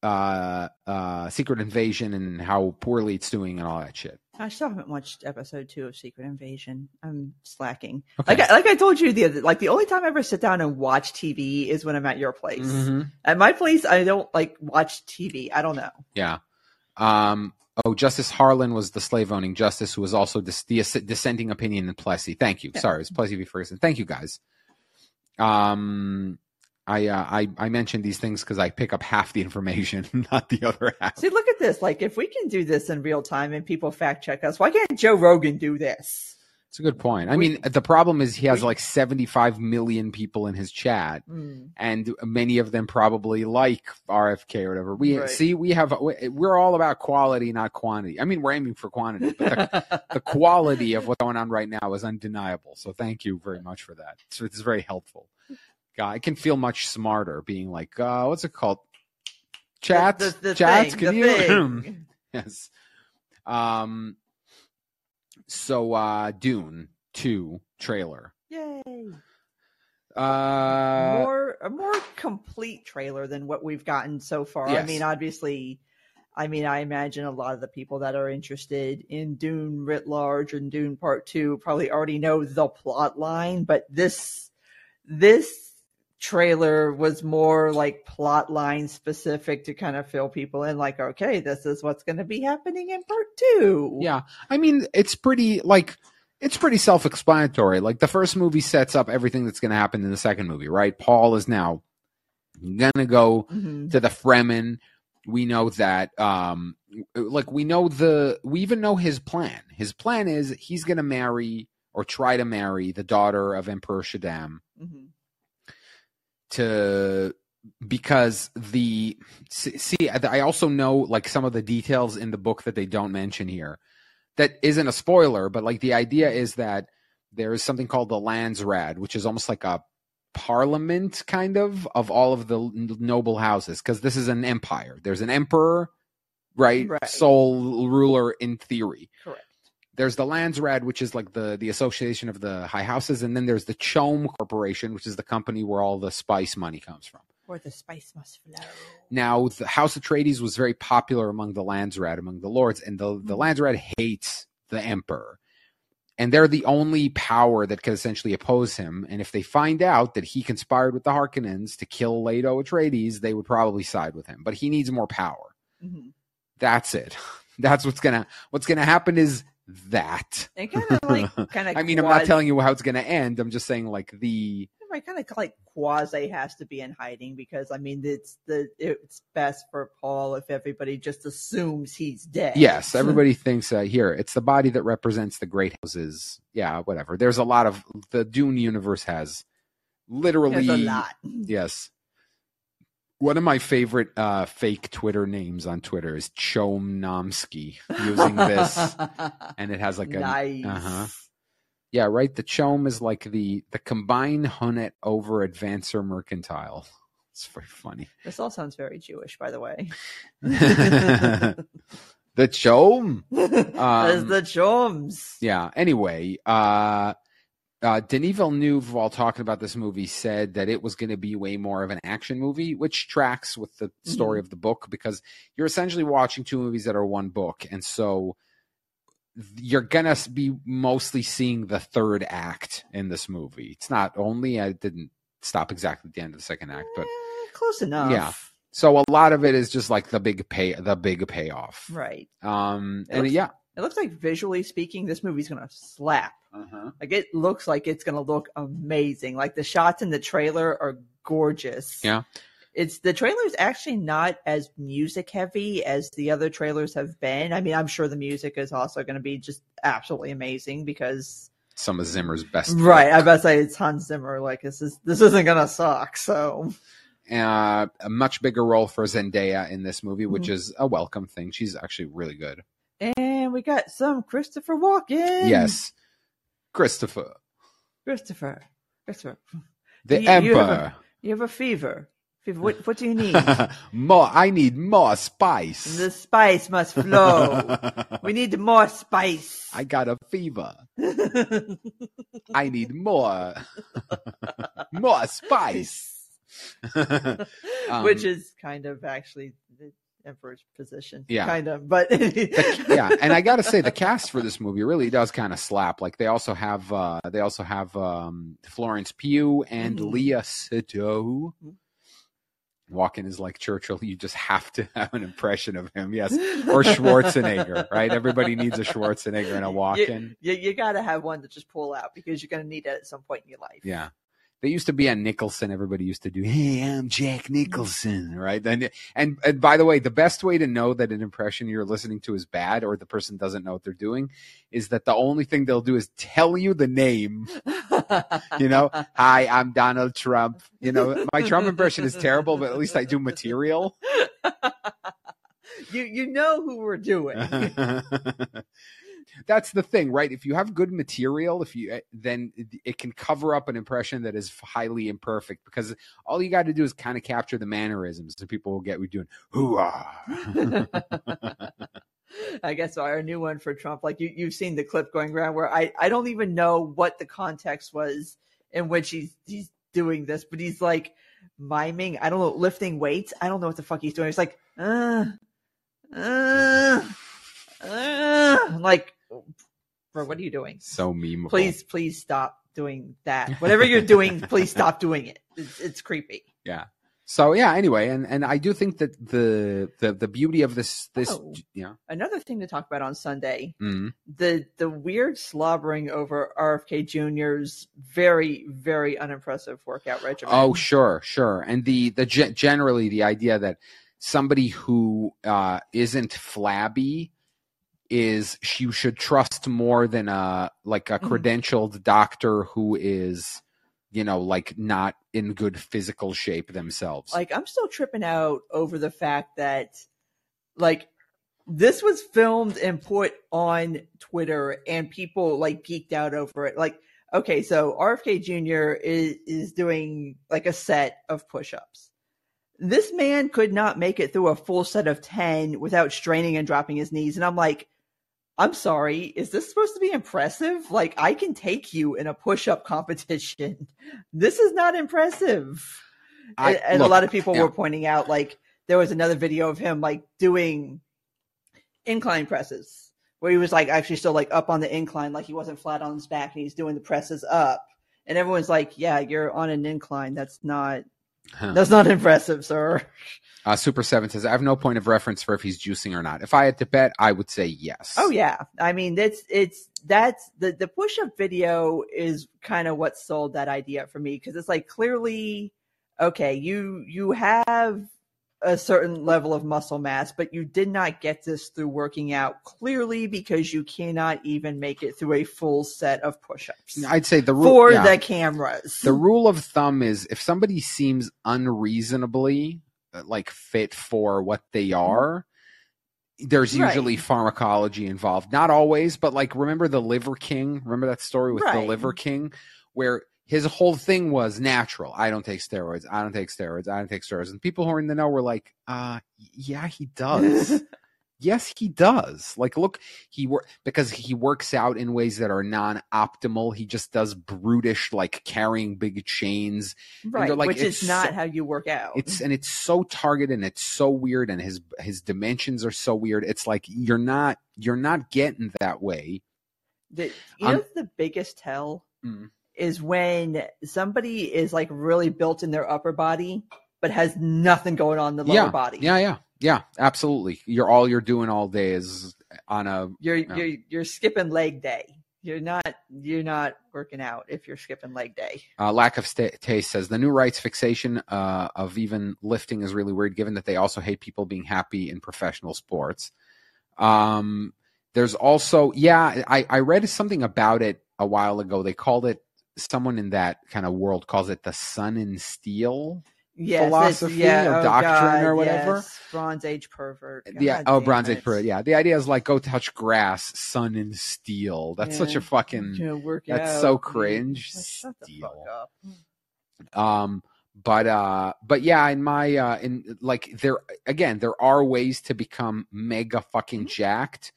Secret Invasion and how poorly it's doing and all that shit. I still haven't watched episode 2 of Secret Invasion. I'm slacking. Okay. Like I told you, the only time I ever sit down and watch TV is when I'm at your place. Mm-hmm. At my place, I don't watch TV. I don't know. Yeah. Justice Harlan was the slave-owning justice, who was also the dissenting opinion in Plessy. Thank you. Yeah. Sorry, it's Plessy v. Ferguson. Thank you, guys. I mentioned these things because I pick up half the information, not the other half. See, look at this. Like, if we can do this in real time and people fact check us, why can't Joe Rogan do this? It's a good point. I mean, the problem is he has 75 million people in his chat, and many of them probably like RFK or whatever. We're all about quality, not quantity. I mean, we're aiming for quantity, but the quality of what's going on right now is undeniable. So thank you very much for that. So it's very helpful. God, I can feel much smarter being like, what's it called? Chats? Chats? Can you? Yes. So Dune 2 trailer. Yay. A more complete trailer than what we've gotten so far. Yes. I mean, obviously, I imagine a lot of the people that are interested in Dune writ large and Dune Part 2 probably already know the plot line, but this trailer was more like plot line specific to kind of fill people in, like, okay, this is what's going to be happening in Part 2. Yeah. I mean, it's pretty self-explanatory. Like, the first movie sets up everything that's going to happen in the second movie, right? Paul is now going to go to the Fremen. we know that we even know his plan. His plan is he's going to marry or try to marry the daughter of Emperor Shaddam I also know like some of the details in the book that they don't mention here. That isn't a spoiler, but like the idea is that there is something called the Landsraad, which is almost like a parliament kind of all of the noble houses, because this is an empire. There's an emperor, right? Sole ruler in theory. Correct. There's the Landsraad, which is like the association of the high houses, and then there's the Chom Corporation, which is the company where all the spice money comes from. Where the spice must flow. Now, the House Atreides was very popular among the Landsraad, among the lords, and the Landsraad hates the emperor. And they're the only power that can essentially oppose him. And if they find out that he conspired with the Harkonnens to kill Leto Atreides, they would probably side with him. But he needs more power. Mm-hmm. That's it. That's what's gonna happen is that. They kind of. I mean, I'm not telling you how it's gonna end. I'm just saying like the. I kind of like quasi has to be in hiding because I mean it's best for Paul if everybody just assumes he's dead. Yes, everybody thinks here it's the body that represents the great houses. Yeah, whatever. There's a lot of the Dune universe has literally a lot. Yes, one of my favorite fake Twitter names on Twitter is Chom Nomsky using this, and it has like a nice. Yeah, right. The Chom is like the combined Hunnet over Advancer Mercantile. It's very funny. This all sounds very Jewish, by the way. The Chom. There's the Choms. Yeah. Anyway, Denis Villeneuve, while talking about this movie, said that it was going to be way more of an action movie, which tracks with the story of the book because you're essentially watching two movies that are one book. And so you're going to be mostly seeing the third act in this movie. It's not only, I didn't stop exactly at the end of the second act, but close enough. Yeah. So a lot of it is just like the big payoff. Right. It looks like visually speaking, this movie's going to slap. Like it looks like it's going to look amazing. Like the shots in the trailer are gorgeous. Yeah. The trailer's actually not as music heavy as the other trailers have been. I mean, I'm sure the music is also going to be just absolutely amazing because some of Zimmer's best. Right. Work. I bet it's Hans Zimmer. Like this isn't going to suck. So a much bigger role for Zendaya in this movie, which is a welcome thing. She's actually really good. And we got some Christopher Walken. Yes. Christopher. The Emperor. You have a fever. What do you need? More. I need more spice. The spice must flow. We need more spice. I got a fever. I need more spice. Which is kind of actually the Emperor's position. Yeah. Kind of. But yeah. And I got to say, the cast for this movie really does kind of slap. Like they also have Florence Pugh and Leah Sado. Walken is like Churchill. You just have to have an impression of him. Yes. Or Schwarzenegger, right? Everybody needs a Schwarzenegger and a Walken. You got to have one to just pull out because you're going to need that at some point in your life. Yeah. They used to be on Nicholson. Everybody used to do, hey, I'm Jack Nicholson, right? And by the way, the best way to know that an impression you're listening to is bad or the person doesn't know what they're doing is that the only thing they'll do is tell you the name. You know, hi, I'm Donald Trump. You know, my Trump impression is terrible, but at least I do material. You know who we're doing. That's the thing, right? If you have good material, then it can cover up an impression that is highly imperfect because all you got to do is kind of capture the mannerisms and people will get what you're doing. Hoo-ah. I guess our new one for Trump, like you've seen the clip going around where I don't even know what the context was in which he's doing this, but he's like miming, I don't know, lifting weights. I don't know what the fuck he's doing. He's like, I'm like, bro, what are you doing? So memeable. Please stop doing that. Whatever you're doing, please stop doing it. It's creepy. Yeah. So yeah. Anyway, and I do think that the beauty of this another thing to talk about on Sunday, the weird slobbering over RFK Jr.'s very very unimpressive workout regimen. Oh sure, and the generally the idea that somebody who isn't flabby is she should trust more than a credentialed doctor who is, you know, like not in good physical shape themselves. Like, I'm still tripping out over the fact that like this was filmed and put on Twitter and people like geeked out over it. Like, okay, so RFK Jr. is doing like a set of push-ups. This man could not make it through a full set of 10 without straining and dropping his knees. And I'm like, I'm sorry, is this supposed to be impressive? Like, I can take you in a push-up competition. This is not impressive. A lot of people were pointing out, like, there was another video of him, like, doing incline presses where he was, like, actually still, like, up on the incline. Like, he wasn't flat on his back, and he's doing the presses up. And everyone's like, yeah, you're on an incline. That's not impressive, sir. Super 7 says, I have no point of reference for if he's juicing or not. If I had to bet, I would say yes. Oh, yeah. I mean, that's the push-up video is kind of what sold that idea for me, because it's like, clearly, okay, you have a certain level of muscle mass, but you did not get this through working out, clearly, because you cannot even make it through a full set of push-ups. I'd say the rule for the cameras. The rule of thumb is if somebody seems unreasonably like fit for what they are, there's usually pharmacology involved. Not always, but like, remember the Liver King? Remember that story with the Liver King where his whole thing was natural. I don't take steroids. I don't take steroids. I don't take steroids. And people who are in the know were like, yeah, he does. Yes, he does. Like, look, because he works out in ways that are non-optimal. He just does brutish, like, carrying big chains. Right, like, which is not how you work out. It's so targeted and it's so weird, and his dimensions are so weird. It's like, you're not getting that way. The biggest tell is when somebody is, like, really built in their upper body but has nothing going on in the lower body. Yeah, absolutely. You're doing all day is on a you're skipping leg day. You're not working out if you're skipping leg day. Lack of taste says the new rights fixation of even lifting is really weird, given that they also hate people being happy in professional sports. There's also I read something about it a while ago. They called it, someone in that kind of world calls it the sun and steel. Yes, philosophy or doctrine or whatever. Yes. Bronze Age pervert. Bronze Age pervert. Yeah, the idea is like, go touch grass, sun and steel. That's such a fucking work that's out. So cringe. Like, shut the fuck up. But yeah, in like, there again, there are ways to become mega fucking jacked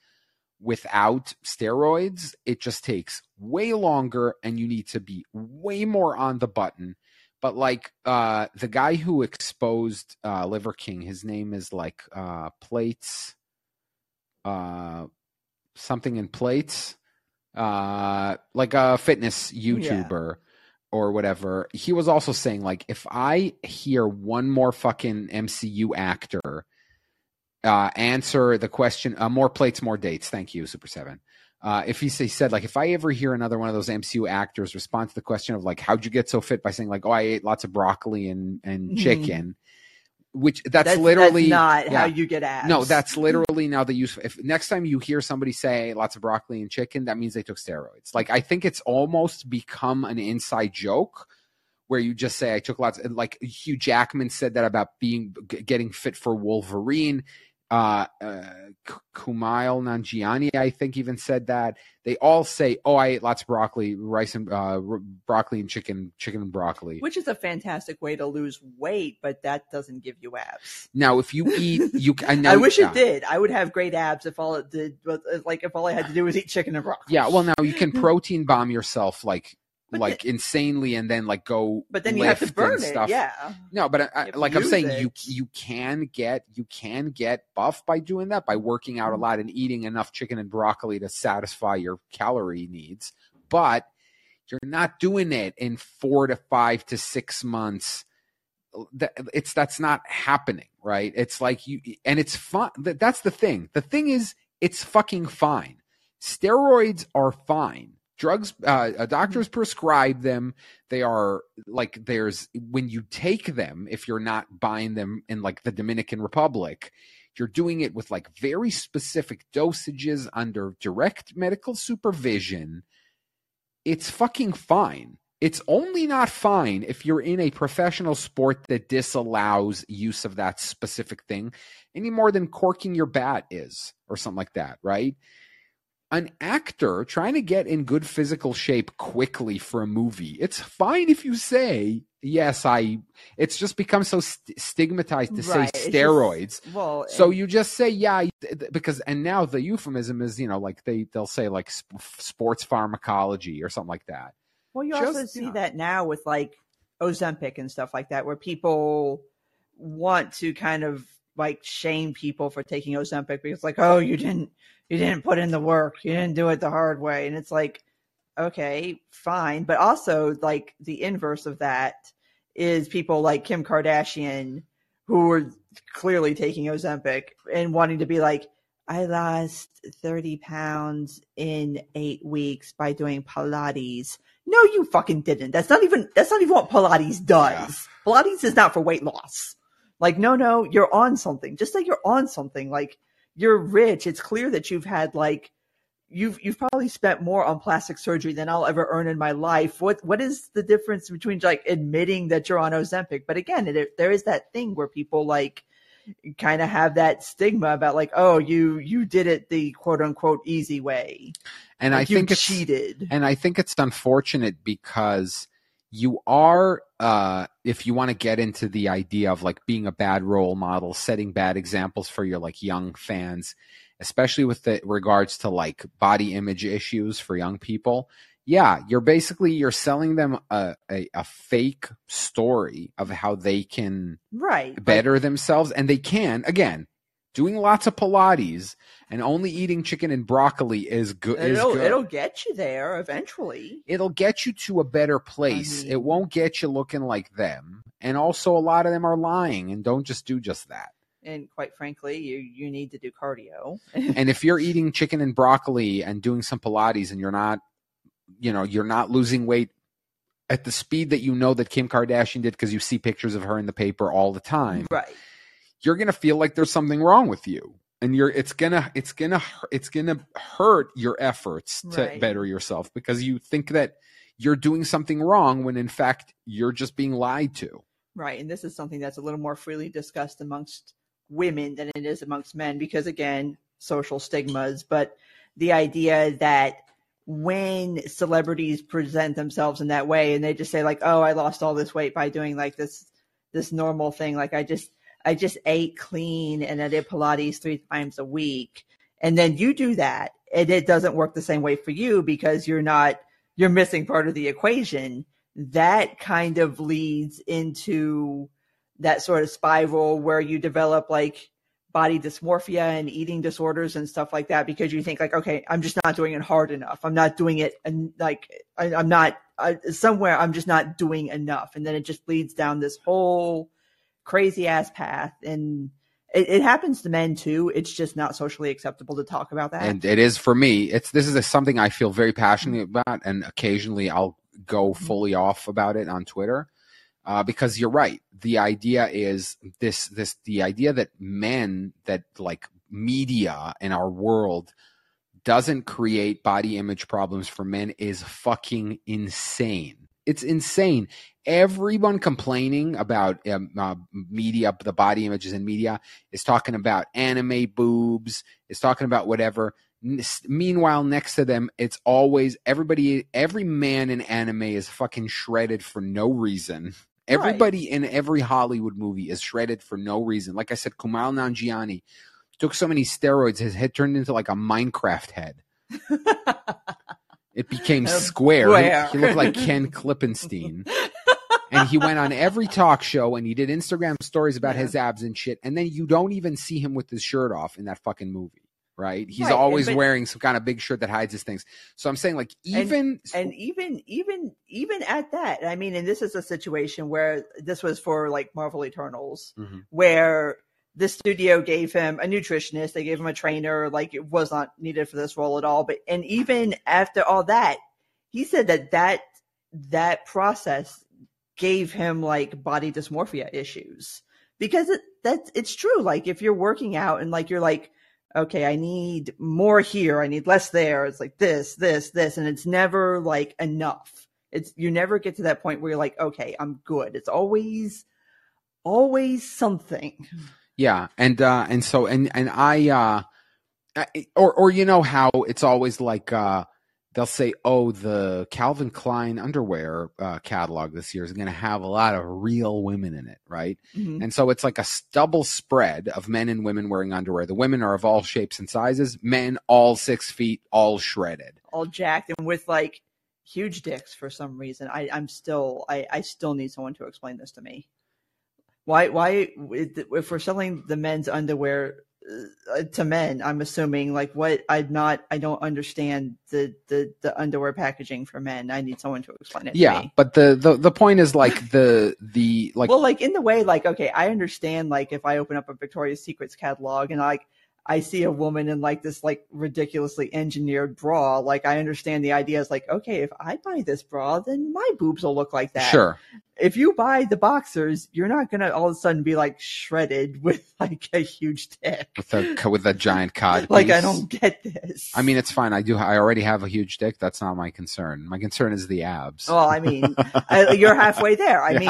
without steroids. It just takes way longer, and you need to be way more on the button. But like the guy who exposed Liver King, his name is like Plates, something in Plates, like a fitness YouTuber or whatever. He was also saying, like, if I hear one more fucking MCU actor answer the question, more plates, more dates. Thank you, Super 7. He said, like, if I ever hear another one of those MCU actors respond to the question of, like, how'd you get so fit, by saying, like, oh, I ate lots of broccoli and chicken, which that's literally that's not how you get abs. No, that's literally now the use. If next time you hear somebody say lots of broccoli and chicken, that means they took steroids. Like, I think it's almost become an inside joke where you just say, I took lots. Like, Hugh Jackman said that about getting fit for Wolverine. Kumail Nanjiani, I think, even said that. They all say, oh, I ate lots of broccoli, rice and broccoli and chicken and broccoli, which is a fantastic way to lose weight, but that doesn't give you abs. Now, if you eat, I wish it did. I would have great abs if all it did was, like, if all I had to do was eat chicken and broccoli. Yeah, well, now you can protein bomb yourself, like, but like insanely, and then like go. But then you have to burn stuff. It. Yeah. No, but like I'm saying, you can get buff by doing that, by working out a lot and eating enough chicken and broccoli to satisfy your calorie needs. But you're not doing it in 4 to 5 to 6 months. That's not happening, right? It's like and it's fun. That's the thing. The thing is, it's fucking fine. Steroids are fine. drugs, doctors prescribe them. They are like, there's, when you take them, if you're not buying them in like the Dominican Republic, you're doing it with like very specific dosages under direct medical supervision. It's fucking fine. It's only not fine if you're in a professional sport that disallows use of that specific thing any more than corking your bat is or something like that, right? An actor trying to get in good physical shape quickly for a movie, it's fine if you say, yes, it's just become so stigmatized to right. say steroids. Just, well, so you just say, yeah, because, and now the euphemism is, you know, like they'll say like sports pharmacology or something like that. Well, you also see that now with like Ozempic and stuff like that, where people want to kind of like shame people for taking Ozempic because like, oh, you didn't put in the work. You didn't do it the hard way. And it's like, okay, fine. But also like the inverse of that is people like Kim Kardashian who are clearly taking Ozempic and wanting to be like, I lost 30 pounds in 8 weeks by doing Pilates. No, you fucking didn't. That's not even what Pilates does. Yeah. Pilates is not for weight loss. Like, no, you're on something. Just like you're on something. Like, you're rich. It's clear that you've had like, you've probably spent more on plastic surgery than I'll ever earn in my life. What is the difference between like admitting that you're on Ozempic? But again, there is that thing where people like kind of have that stigma about like, oh, you did it the quote unquote easy way. And like I think it's cheated. And I think it's unfortunate because you are, if you want to get into the idea of like being a bad role model, setting bad examples for your like young fans, especially with the regards to like body image issues for young people. Yeah. You're selling them a fake story of how they can better themselves. And they can, again, doing lots of Pilates and only eating chicken and broccoli is good. It'll get you there eventually. It'll get you to a better place. It won't get you looking like them. And also a lot of them are lying and don't just do just that. And quite frankly, you need to do cardio. And if you're eating chicken and broccoli and doing some Pilates and you're not losing weight at the speed that that Kim Kardashian did because you see pictures of her in the paper all the time. Right. You're going to feel like there's something wrong with you and it's going to hurt your efforts to better yourself because you think that you're doing something wrong when in fact you're just being lied to. Right. And this is something that's a little more freely discussed amongst women than it is amongst men because again, social stigmas, but the idea that when celebrities present themselves in that way and they just say like, oh, I lost all this weight by doing like this normal thing. Like I just ate clean and I did Pilates 3 times a week. And then you do that and it doesn't work the same way for you because you're missing part of the equation. That kind of leads into that sort of spiral where you develop like body dysmorphia and eating disorders and stuff like that, because you think like, okay, I'm just not doing it hard enough. I'm not doing it. And like, I'm just not doing enough. And then it just leads down this whole crazy ass path. And it happens to men too. It's just not socially acceptable to talk about that. And it is for me, this is something I feel very passionate about. And occasionally I'll go fully off about it on Twitter. Because you're right. The idea is the idea that men, that like media in our world doesn't create body image problems for men is fucking insane. It's insane. Everyone complaining about media, the body images in media is talking about anime boobs, is talking about whatever. Meanwhile, next to them, it's always every man in anime is fucking shredded for no reason. Everybody in every Hollywood movie is shredded for no reason. Like I said, Kumail Nanjiani took so many steroids, his head turned into like a Minecraft head. It became square. He looked like Ken Klippenstein. And he went on every talk show and he did Instagram stories about his abs and shit. And then you don't even see him with his shirt off in that fucking movie. Right. He's always wearing some kind of big shirt that hides his things. So I'm saying like even at that, I mean, and this is a situation where this was for like Marvel Eternals, where the studio gave him a nutritionist. They gave him a trainer. Like it was not needed for this role at all. But even after all that, he said that that process gave him like body dysmorphia issues, because it's true. Like if you're working out and like, you're like, okay, I need more here, I need less there. It's like this, and it's never like enough. You never get to that point where you're like, okay, I'm good. It's always something. Yeah. And so I, or you know how it's always like, they'll say, oh, the Calvin Klein underwear catalog this year is going to have a lot of real women in it, right? Mm-hmm. And so it's like a double spread of men and women wearing underwear. The women are of all shapes and sizes. Men, all 6 feet, all shredded. All jacked and with, like, huge dicks for some reason. I still need someone to explain this to me. Why if we're selling the men's underwear to men, I'm assuming, like, what? I don't understand the underwear packaging for men. I need someone to explain it. Yeah, to me. But the point is like the like. Well, like in the way, like, okay, I understand, like, if I open up a Victoria's Secrets catalog and like I see a woman in like this like ridiculously engineered bra, like I understand the idea is like, okay, if I buy this bra, then my boobs will look like that. Sure. If you buy the boxers, you're not going to all of a sudden be like shredded with like a huge dick. With a giant cod. Like, I don't get this. I mean, it's fine. I already have a huge dick. That's not my concern. My concern is the abs. Well, I mean, you're halfway there. I mean,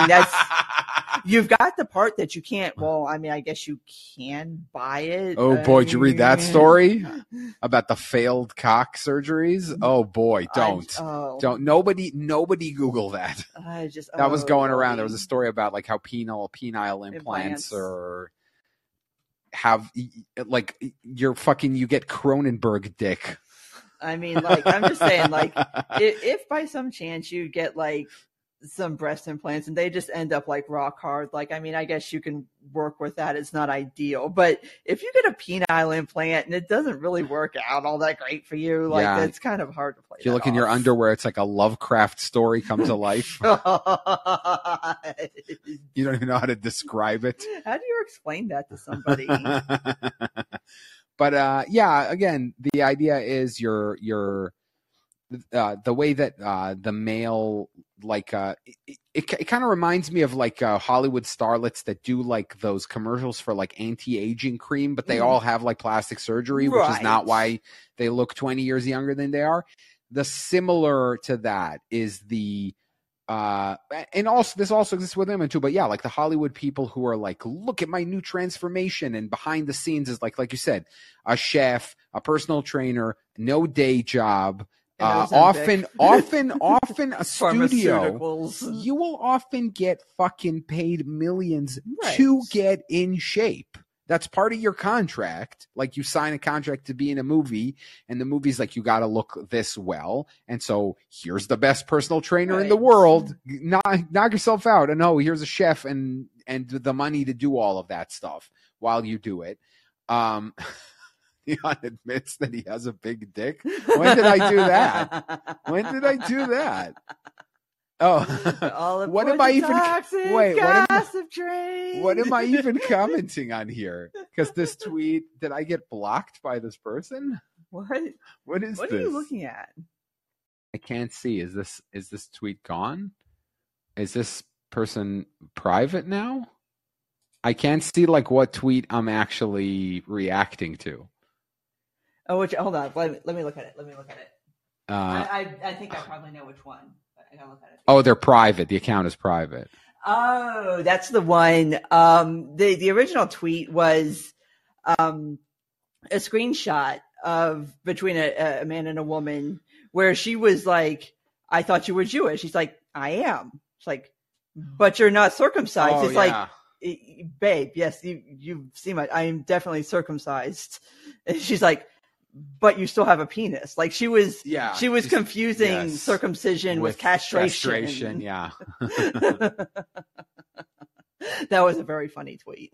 you've got the part that you can't. Well, I mean, I guess you can buy it. Oh boy, did you read that story about the failed cock surgeries? Oh boy, don't. Nobody Google that. That was going around. There was a story about like how penile implants are have like you get Cronenberg dick. I mean, like, I'm just saying, like, if by some chance you get like some breast implants and they just end up like rock hard, like, I mean, I guess you can work with that. It's not ideal, but if you get a penile implant and it doesn't really work out all that great for you, like, yeah, it's kind of hard to play. If you look in your underwear, it's like a Lovecraft story come to life. You don't even know how to describe it. How do you explain that to somebody? But yeah, again, the idea is the way that the male, like, it kind of reminds me of like Hollywood starlets that do like those commercials for like anti-aging cream, but they all have like plastic surgery, right, which is not why they look 20 years younger than they are. The similar to that is the and also this also exists with women too, but yeah, like the Hollywood people who are like, look at my new transformation, and behind the scenes is like you said, a chef, a personal trainer, no day job. Often a studio. You will often get fucking paid millions to get in shape. That's part of your contract. Like, you sign a contract to be in a movie, and the movie's like, you got to look this well. And so here's the best personal trainer in the world. Knock yourself out. And oh, here's a chef and the money to do all of that stuff while you do it. Neon admits that he has a big dick. When did I do that? Oh, what am I even? Wait, what am I even commenting on here? Because this tweet, did I get blocked by this person? What is this? What are you looking at? I can't see. Is this tweet gone? Is this person private now? I can't see like what tweet I'm actually reacting to. Oh, hold on. Let me look at it. I think I probably know which one. But I gotta look at it. Oh, they're private. The account is private. Oh, that's the one. The original tweet was a screenshot of between a man and a woman where she was like, I thought you were Jewish. He's like, I am. She's like, but you're not circumcised. It's like, babe, yes, you've seen my, I am definitely circumcised. And she's like, but you still have a penis. Like, she was confusing circumcision with castration. Yeah. That was a very funny tweet.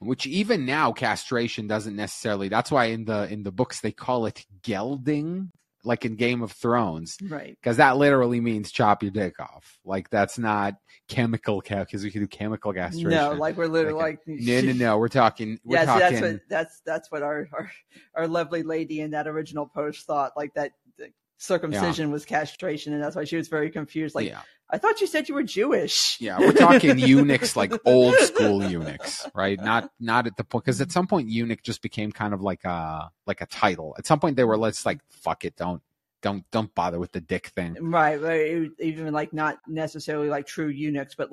Which even now, castration doesn't necessarily, that's why in the books they call it gelding, like in Game of Thrones. Right. Because that literally means chop your dick off. Like, that's not chemical, because we can do chemical castration. No, like, we're literally like no. We're talking. See, that's what our lovely lady in that original post thought. Like, that circumcision was castration, and that's why she was very confused. Like, I thought you said you were Jewish. Yeah, we're talking eunuchs, like old school eunuchs, right? Not at the point, because at some point eunuch just became kind of like a title. At some point they were fuck it, don't bother with the dick thing, right? Even not necessarily true eunuchs, but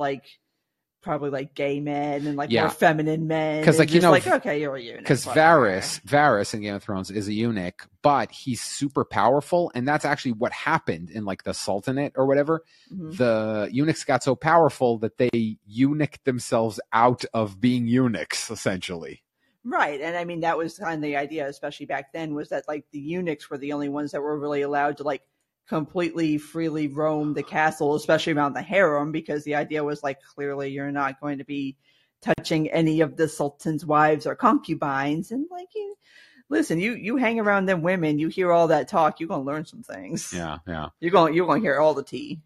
probably gay men and more feminine men. Because okay, you're a eunuch. Because Varys in Game of Thrones is a eunuch, but he's super powerful, and that's actually what happened in the Sultanate or whatever. Mm-hmm. The eunuchs got so powerful that they eunuched themselves out of being eunuchs, essentially. Right, and I mean that was kind of the idea, especially back then, was that the eunuchs were the only ones that were really allowed to completely freely roam the castle, especially around the harem, because the idea was clearly you're not going to be touching any of the Sultan's wives or concubines, and you hang around them women, you hear all that talk, you're gonna learn some things. You're gonna hear all the tea.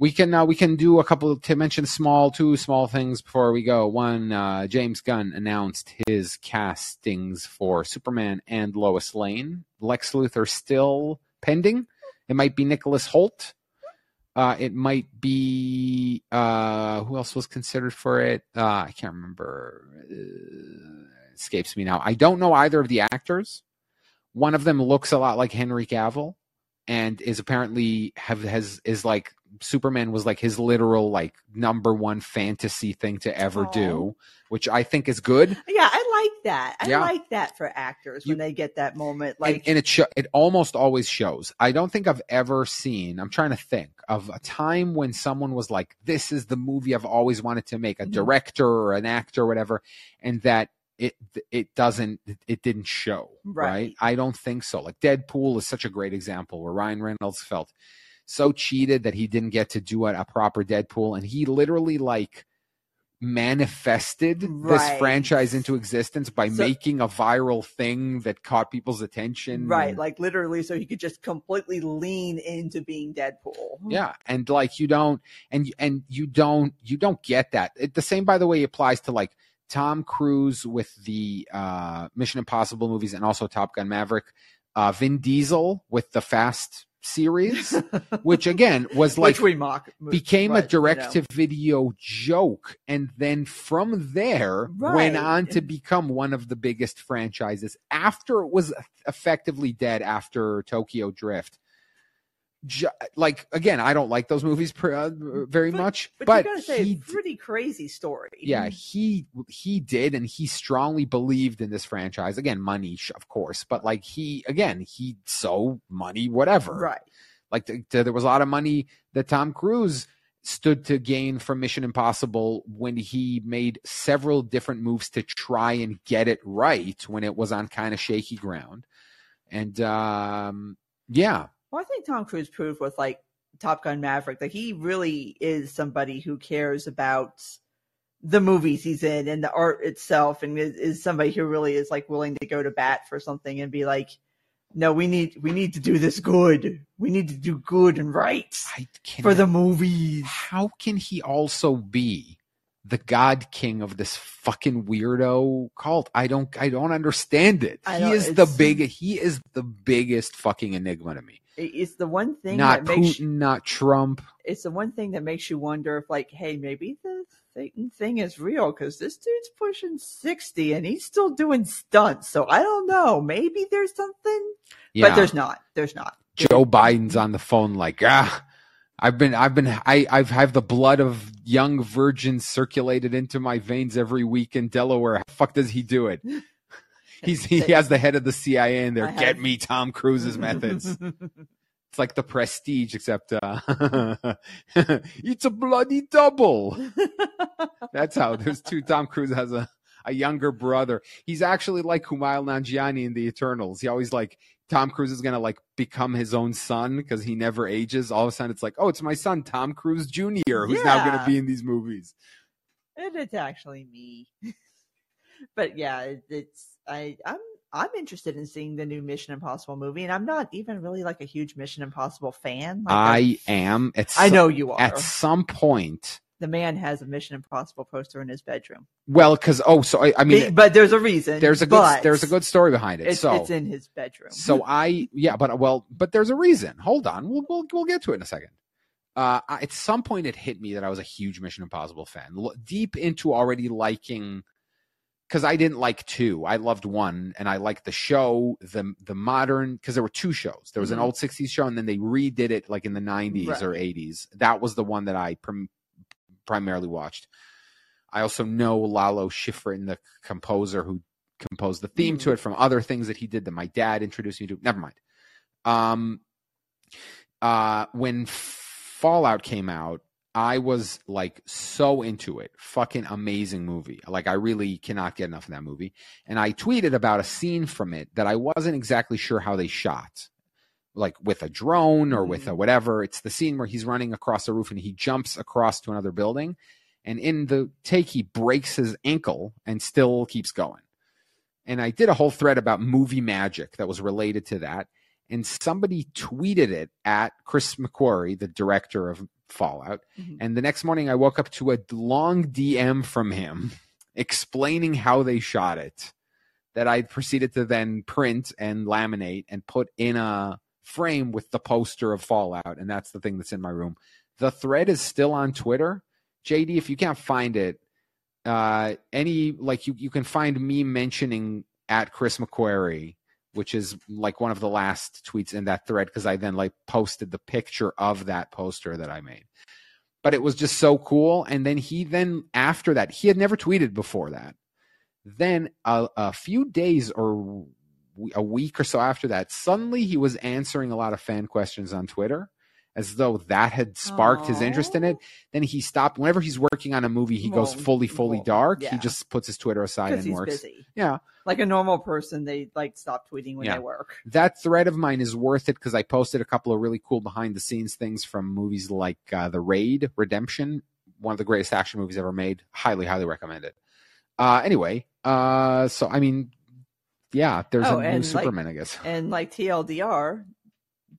We can do a couple to mention two small things before we go. One, James Gunn announced his castings for Superman and Lois Lane. Lex Luthor still pending. It might be Nicholas Holt. It might be who else was considered for it? I can't remember. It escapes me now. I don't know either of the actors. One of them looks a lot like Henry Cavill, and is apparently Superman was his literal number one fantasy thing to ever do, which I think is good. Yeah, I like that. I like that for actors when they get that moment. And it almost always shows. I don't think I've ever seen. I'm trying to think of a time when someone was "This is the movie I've always wanted to make," a director or an actor, or whatever, and that it didn't show. Right? I don't think so. Deadpool is such a great example, where Ryan Reynolds felt so cheated that he didn't get to do a proper Deadpool, and he literally manifested this franchise into existence by making a viral thing that caught people's attention, literally, so he could just completely lean into being Deadpool. And you don't get that. The same, by the way, applies to Tom Cruise with the Mission Impossible movies, and also Top Gun Maverick, Vin Diesel with the Fast series, which again was which we mock, became a direct-to-video joke, and then from there went on to become one of the biggest franchises after it was effectively dead after Tokyo Drift. Again, I don't like those movies very much, but you gotta say, it's a pretty crazy story. Yeah, he did, and he strongly believed in this franchise. Again, money, of course, but money, whatever. Right. There was a lot of money that Tom Cruise stood to gain from Mission Impossible when he made several different moves to try and get it right when it was on kind of shaky ground. And Well, I think Tom Cruise proved with Top Gun Maverick that he really is somebody who cares about the movies he's in and the art itself, and is somebody who really is willing to go to bat for something and be no, we need to do this good. We need to do good and right for the movies. How can he also be the God King of this fucking weirdo cult? I don't understand it. He is the biggest fucking enigma to me. It's the one thing that makes Putin, not Trump. It's the one thing that makes you wonder if, hey, maybe the Satan thing is real, because this dude's pushing 60 and he's still doing stunts. So I don't know. Maybe there's something, but there's not. There's not. Joe Biden's on the phone, I have the blood of young virgins circulated into my veins every week in Delaware. How the fuck does he do it? He has the head of the CIA in there. Get me Tom Cruise's methods. It's like The Prestige, except it's a bloody double. That's how there's two. Tom Cruise has a younger brother. He's actually like Kumail Nanjiani in the Eternals. He always Tom Cruise is going to become his own son because he never ages. All of a sudden it's it's my son, Tom Cruise Jr., who's now going to be in these movies. And it's actually me. But I'm interested in seeing the new Mission Impossible movie, and I'm not even really a huge Mission Impossible fan. I am. I know you are. At some point, the man has a Mission Impossible poster in his bedroom. Well, because but there's a reason. There's a good story behind it. It's in his bedroom. But there's a reason. Hold on, we'll get to it in a second. At some point, it hit me that I was a huge Mission Impossible fan, deep into already liking. Because I didn't like 2. I loved 1, and I liked the show, the modern, because there were 2 shows. There was an old 60s show, and then they redid it like in the 90s or 80s. That was the one that I primarily watched. I also know Lalo Schifrin, the composer who composed the theme to it, from other things that he did that my dad introduced me to. Never mind. When Fallout came out, I was like so into it. Fucking amazing movie. Like I really cannot get enough of that movie. And I tweeted about a scene from it that I wasn't exactly sure how they shot. Like with a drone or with a whatever. It's the scene where he's running across the roof and he jumps across to another building. And in the take, he breaks his ankle and still keeps going. And I did a whole thread about movie magic that was related to that. And somebody tweeted it at Chris McQuarrie, the director of Fallout. And the next morning I woke up to a long DM from him explaining how they shot it, that I proceeded to then print and laminate and put in a frame with the poster of Fallout. And that's the thing that's in my room. The thread is still on Twitter. JD, if you can't find it, you can find me mentioning at Chris McQuarrie, which is like one of the last tweets in that thread, because I then like posted the picture of that poster that I made. But it was just so cool. And then after that, he had never tweeted before that. Then a few days or a week or so after that, suddenly he was answering a lot of fan questions on Twitter, as though that had sparked his interest in it. Then he stopped. Whenever he's working on a movie, he goes fully dark. Yeah. He just puts his Twitter aside and he's works. Busy. Yeah. Like a normal person, they like stop tweeting when they work. That thread of mine is worth it, because I posted a couple of really cool behind the scenes things from movies like The Raid, Redemption, one of the greatest action movies ever made. Highly, highly recommend it. There's a new Superman, I guess. And like TLDR,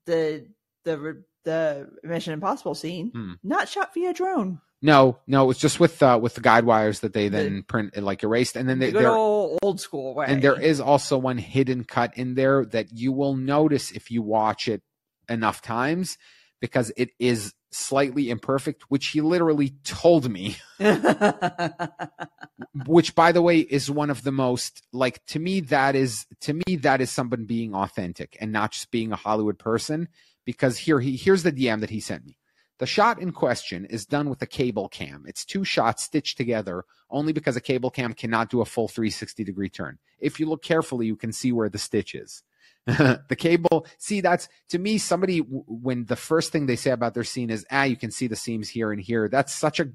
the Mission Impossible scene, not shot via drone. No, it was just with the guide wires that they then print and like erased. And then the good old school way. And there is also one hidden cut in there that you will notice if you watch it enough times, because it is slightly imperfect, which he literally told me, which by the way is one of the most, like, to me, that is someone being authentic and not just being a Hollywood person. Because here's the DM that he sent me. The shot in question is done with a cable cam. It's 2 shots stitched together, only because a cable cam cannot do a full 360-degree turn. If you look carefully, you can see where the stitch is. The cable, see, that's, to me, somebody, when the first thing they say about their scene is, you can see the seams here and here. That's such a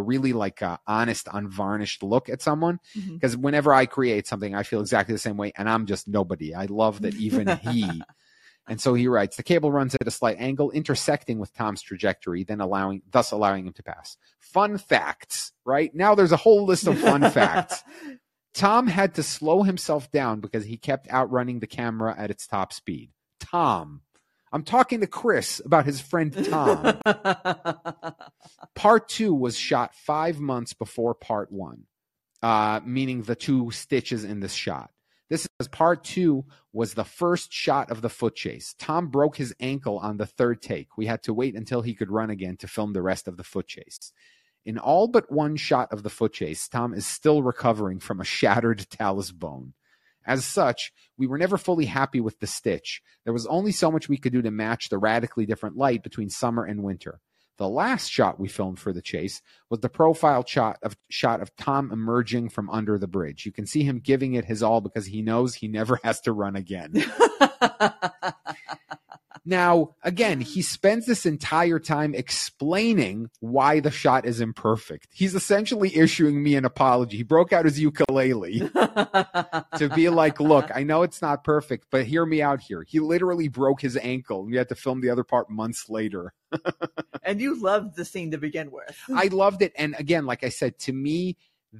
really like honest, unvarnished look at someone. Because whenever I create something, I feel exactly the same way, and I'm just nobody. I love that even he... And so he writes, the cable runs at a slight angle, intersecting with Tom's trajectory, then allowing him to pass. Fun facts, right? Now there's a whole list of fun facts. Tom had to slow himself down because he kept outrunning the camera at its top speed. Tom. I'm talking to Chris about his friend Tom. Part 2 was shot 5 months before Part 1, meaning the 2 stitches in this shot. This is Part 2 was the first shot of the foot chase. Tom broke his ankle on the 3rd take. We had to wait until he could run again to film the rest of the foot chase. In all but one shot of the foot chase, Tom is still recovering from a shattered talus bone. As such, we were never fully happy with the stitch. There was only so much we could do to match the radically different light between summer and winter. The last shot we filmed for the chase was the profile shot of Tom emerging from under the bridge. You can see him giving it his all because he knows he never has to run again. Now, again, he spends this entire time explaining why the shot is imperfect. He's essentially issuing me an apology. He broke out his ukulele to be like, look, I know it's not perfect, but hear me out here. He literally broke his ankle, and we had to film the other part months later. And you loved the scene to begin with. I loved it. And again, like I said, to me,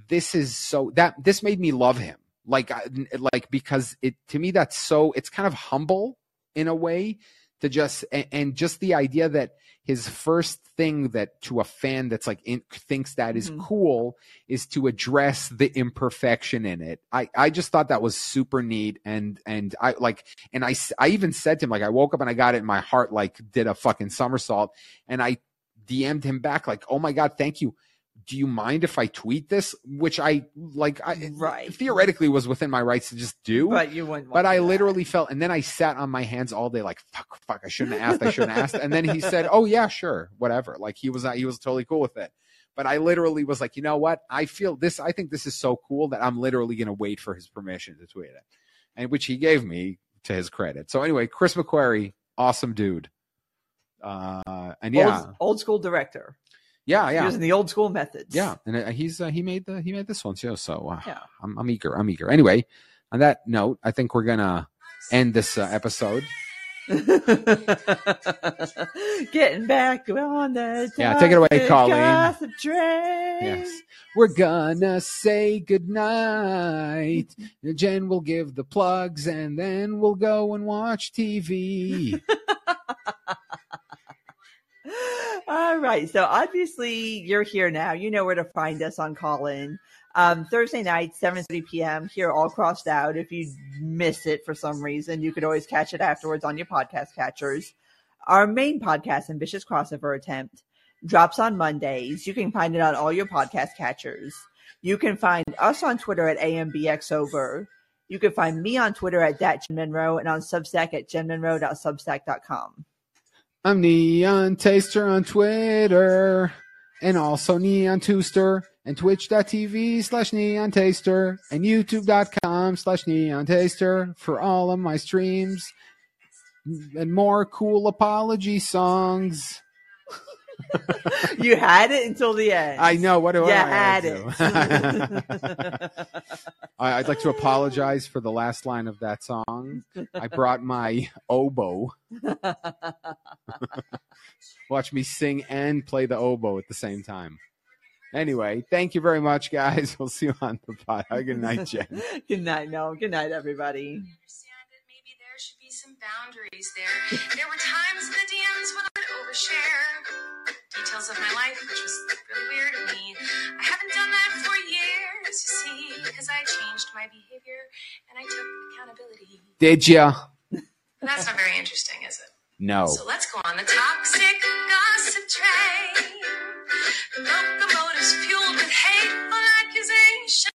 this made me love him. Because to me, that's so, it's kind of humble in a way to just, and just the idea that his first thing that to a fan that's like thinks that is cool is to address the imperfection in it. I just thought that was super neat. And I like, and I even said to him, like, I woke up and I got it in my heart, like did a fucking somersault, and I DM'd him back like, oh my God, thank you. Do you mind if I tweet this? Which I like, theoretically was within my rights to just do, but you wouldn't. But I literally felt, and then I sat on my hands all day, like fuck, I shouldn't have asked. I shouldn't have asked. And then he said, oh yeah, sure, whatever. Like he was totally cool with it. But I literally was like, you know what? I feel this. I think this is so cool that I'm literally going to wait for his permission to tweet it, and which he gave me, to his credit. So anyway, Chris McQuarrie, awesome dude. And yeah, old school director. Yeah, yeah. Using the old school methods. Yeah, and he made this one too. So yeah, I'm eager. Anyway, on that note, I think we're gonna end this episode. Getting back on the take it away, Colleen. Yes, we're gonna say goodnight. Jen will give the plugs, and then we'll go and watch TV. All right. So obviously you're here now. You know where to find us on Call-In. Thursday night, 7:30 p.m. here, all crossed out. If you miss it for some reason, you could always catch it afterwards on your podcast catchers. Our main podcast, Ambitious Crossover Attempt, drops on Mondays. You can find it on all your podcast catchers. You can find us on Twitter at AMBXover. You can find me on Twitter at @JenMonroe and on Substack at jenmonroe.substack.com. I'm Neon Taster on Twitter, and also Neon Tooster, and twitch.tv/Neon Taster, and youtube.com/Neon Taster for all of my streams and more cool apology songs. You had it until the end. I know. What do I had it. I'd like to apologize for the last line of that song. I brought my oboe. Watch me sing and play the oboe at the same time. Anyway, thank you very much, guys. We'll see you on the pod. Good night, Jen. Good night, Noah. Good night, everybody. Should be some boundaries there. There were times in the DMs when I would overshare details of my life, which was really weird of me. I haven't done that for years, you see, because I changed my behavior and I took accountability. Did ya? That's not very interesting, is it? No. So let's go on the toxic gossip train. The locomotive's fueled with hateful accusations.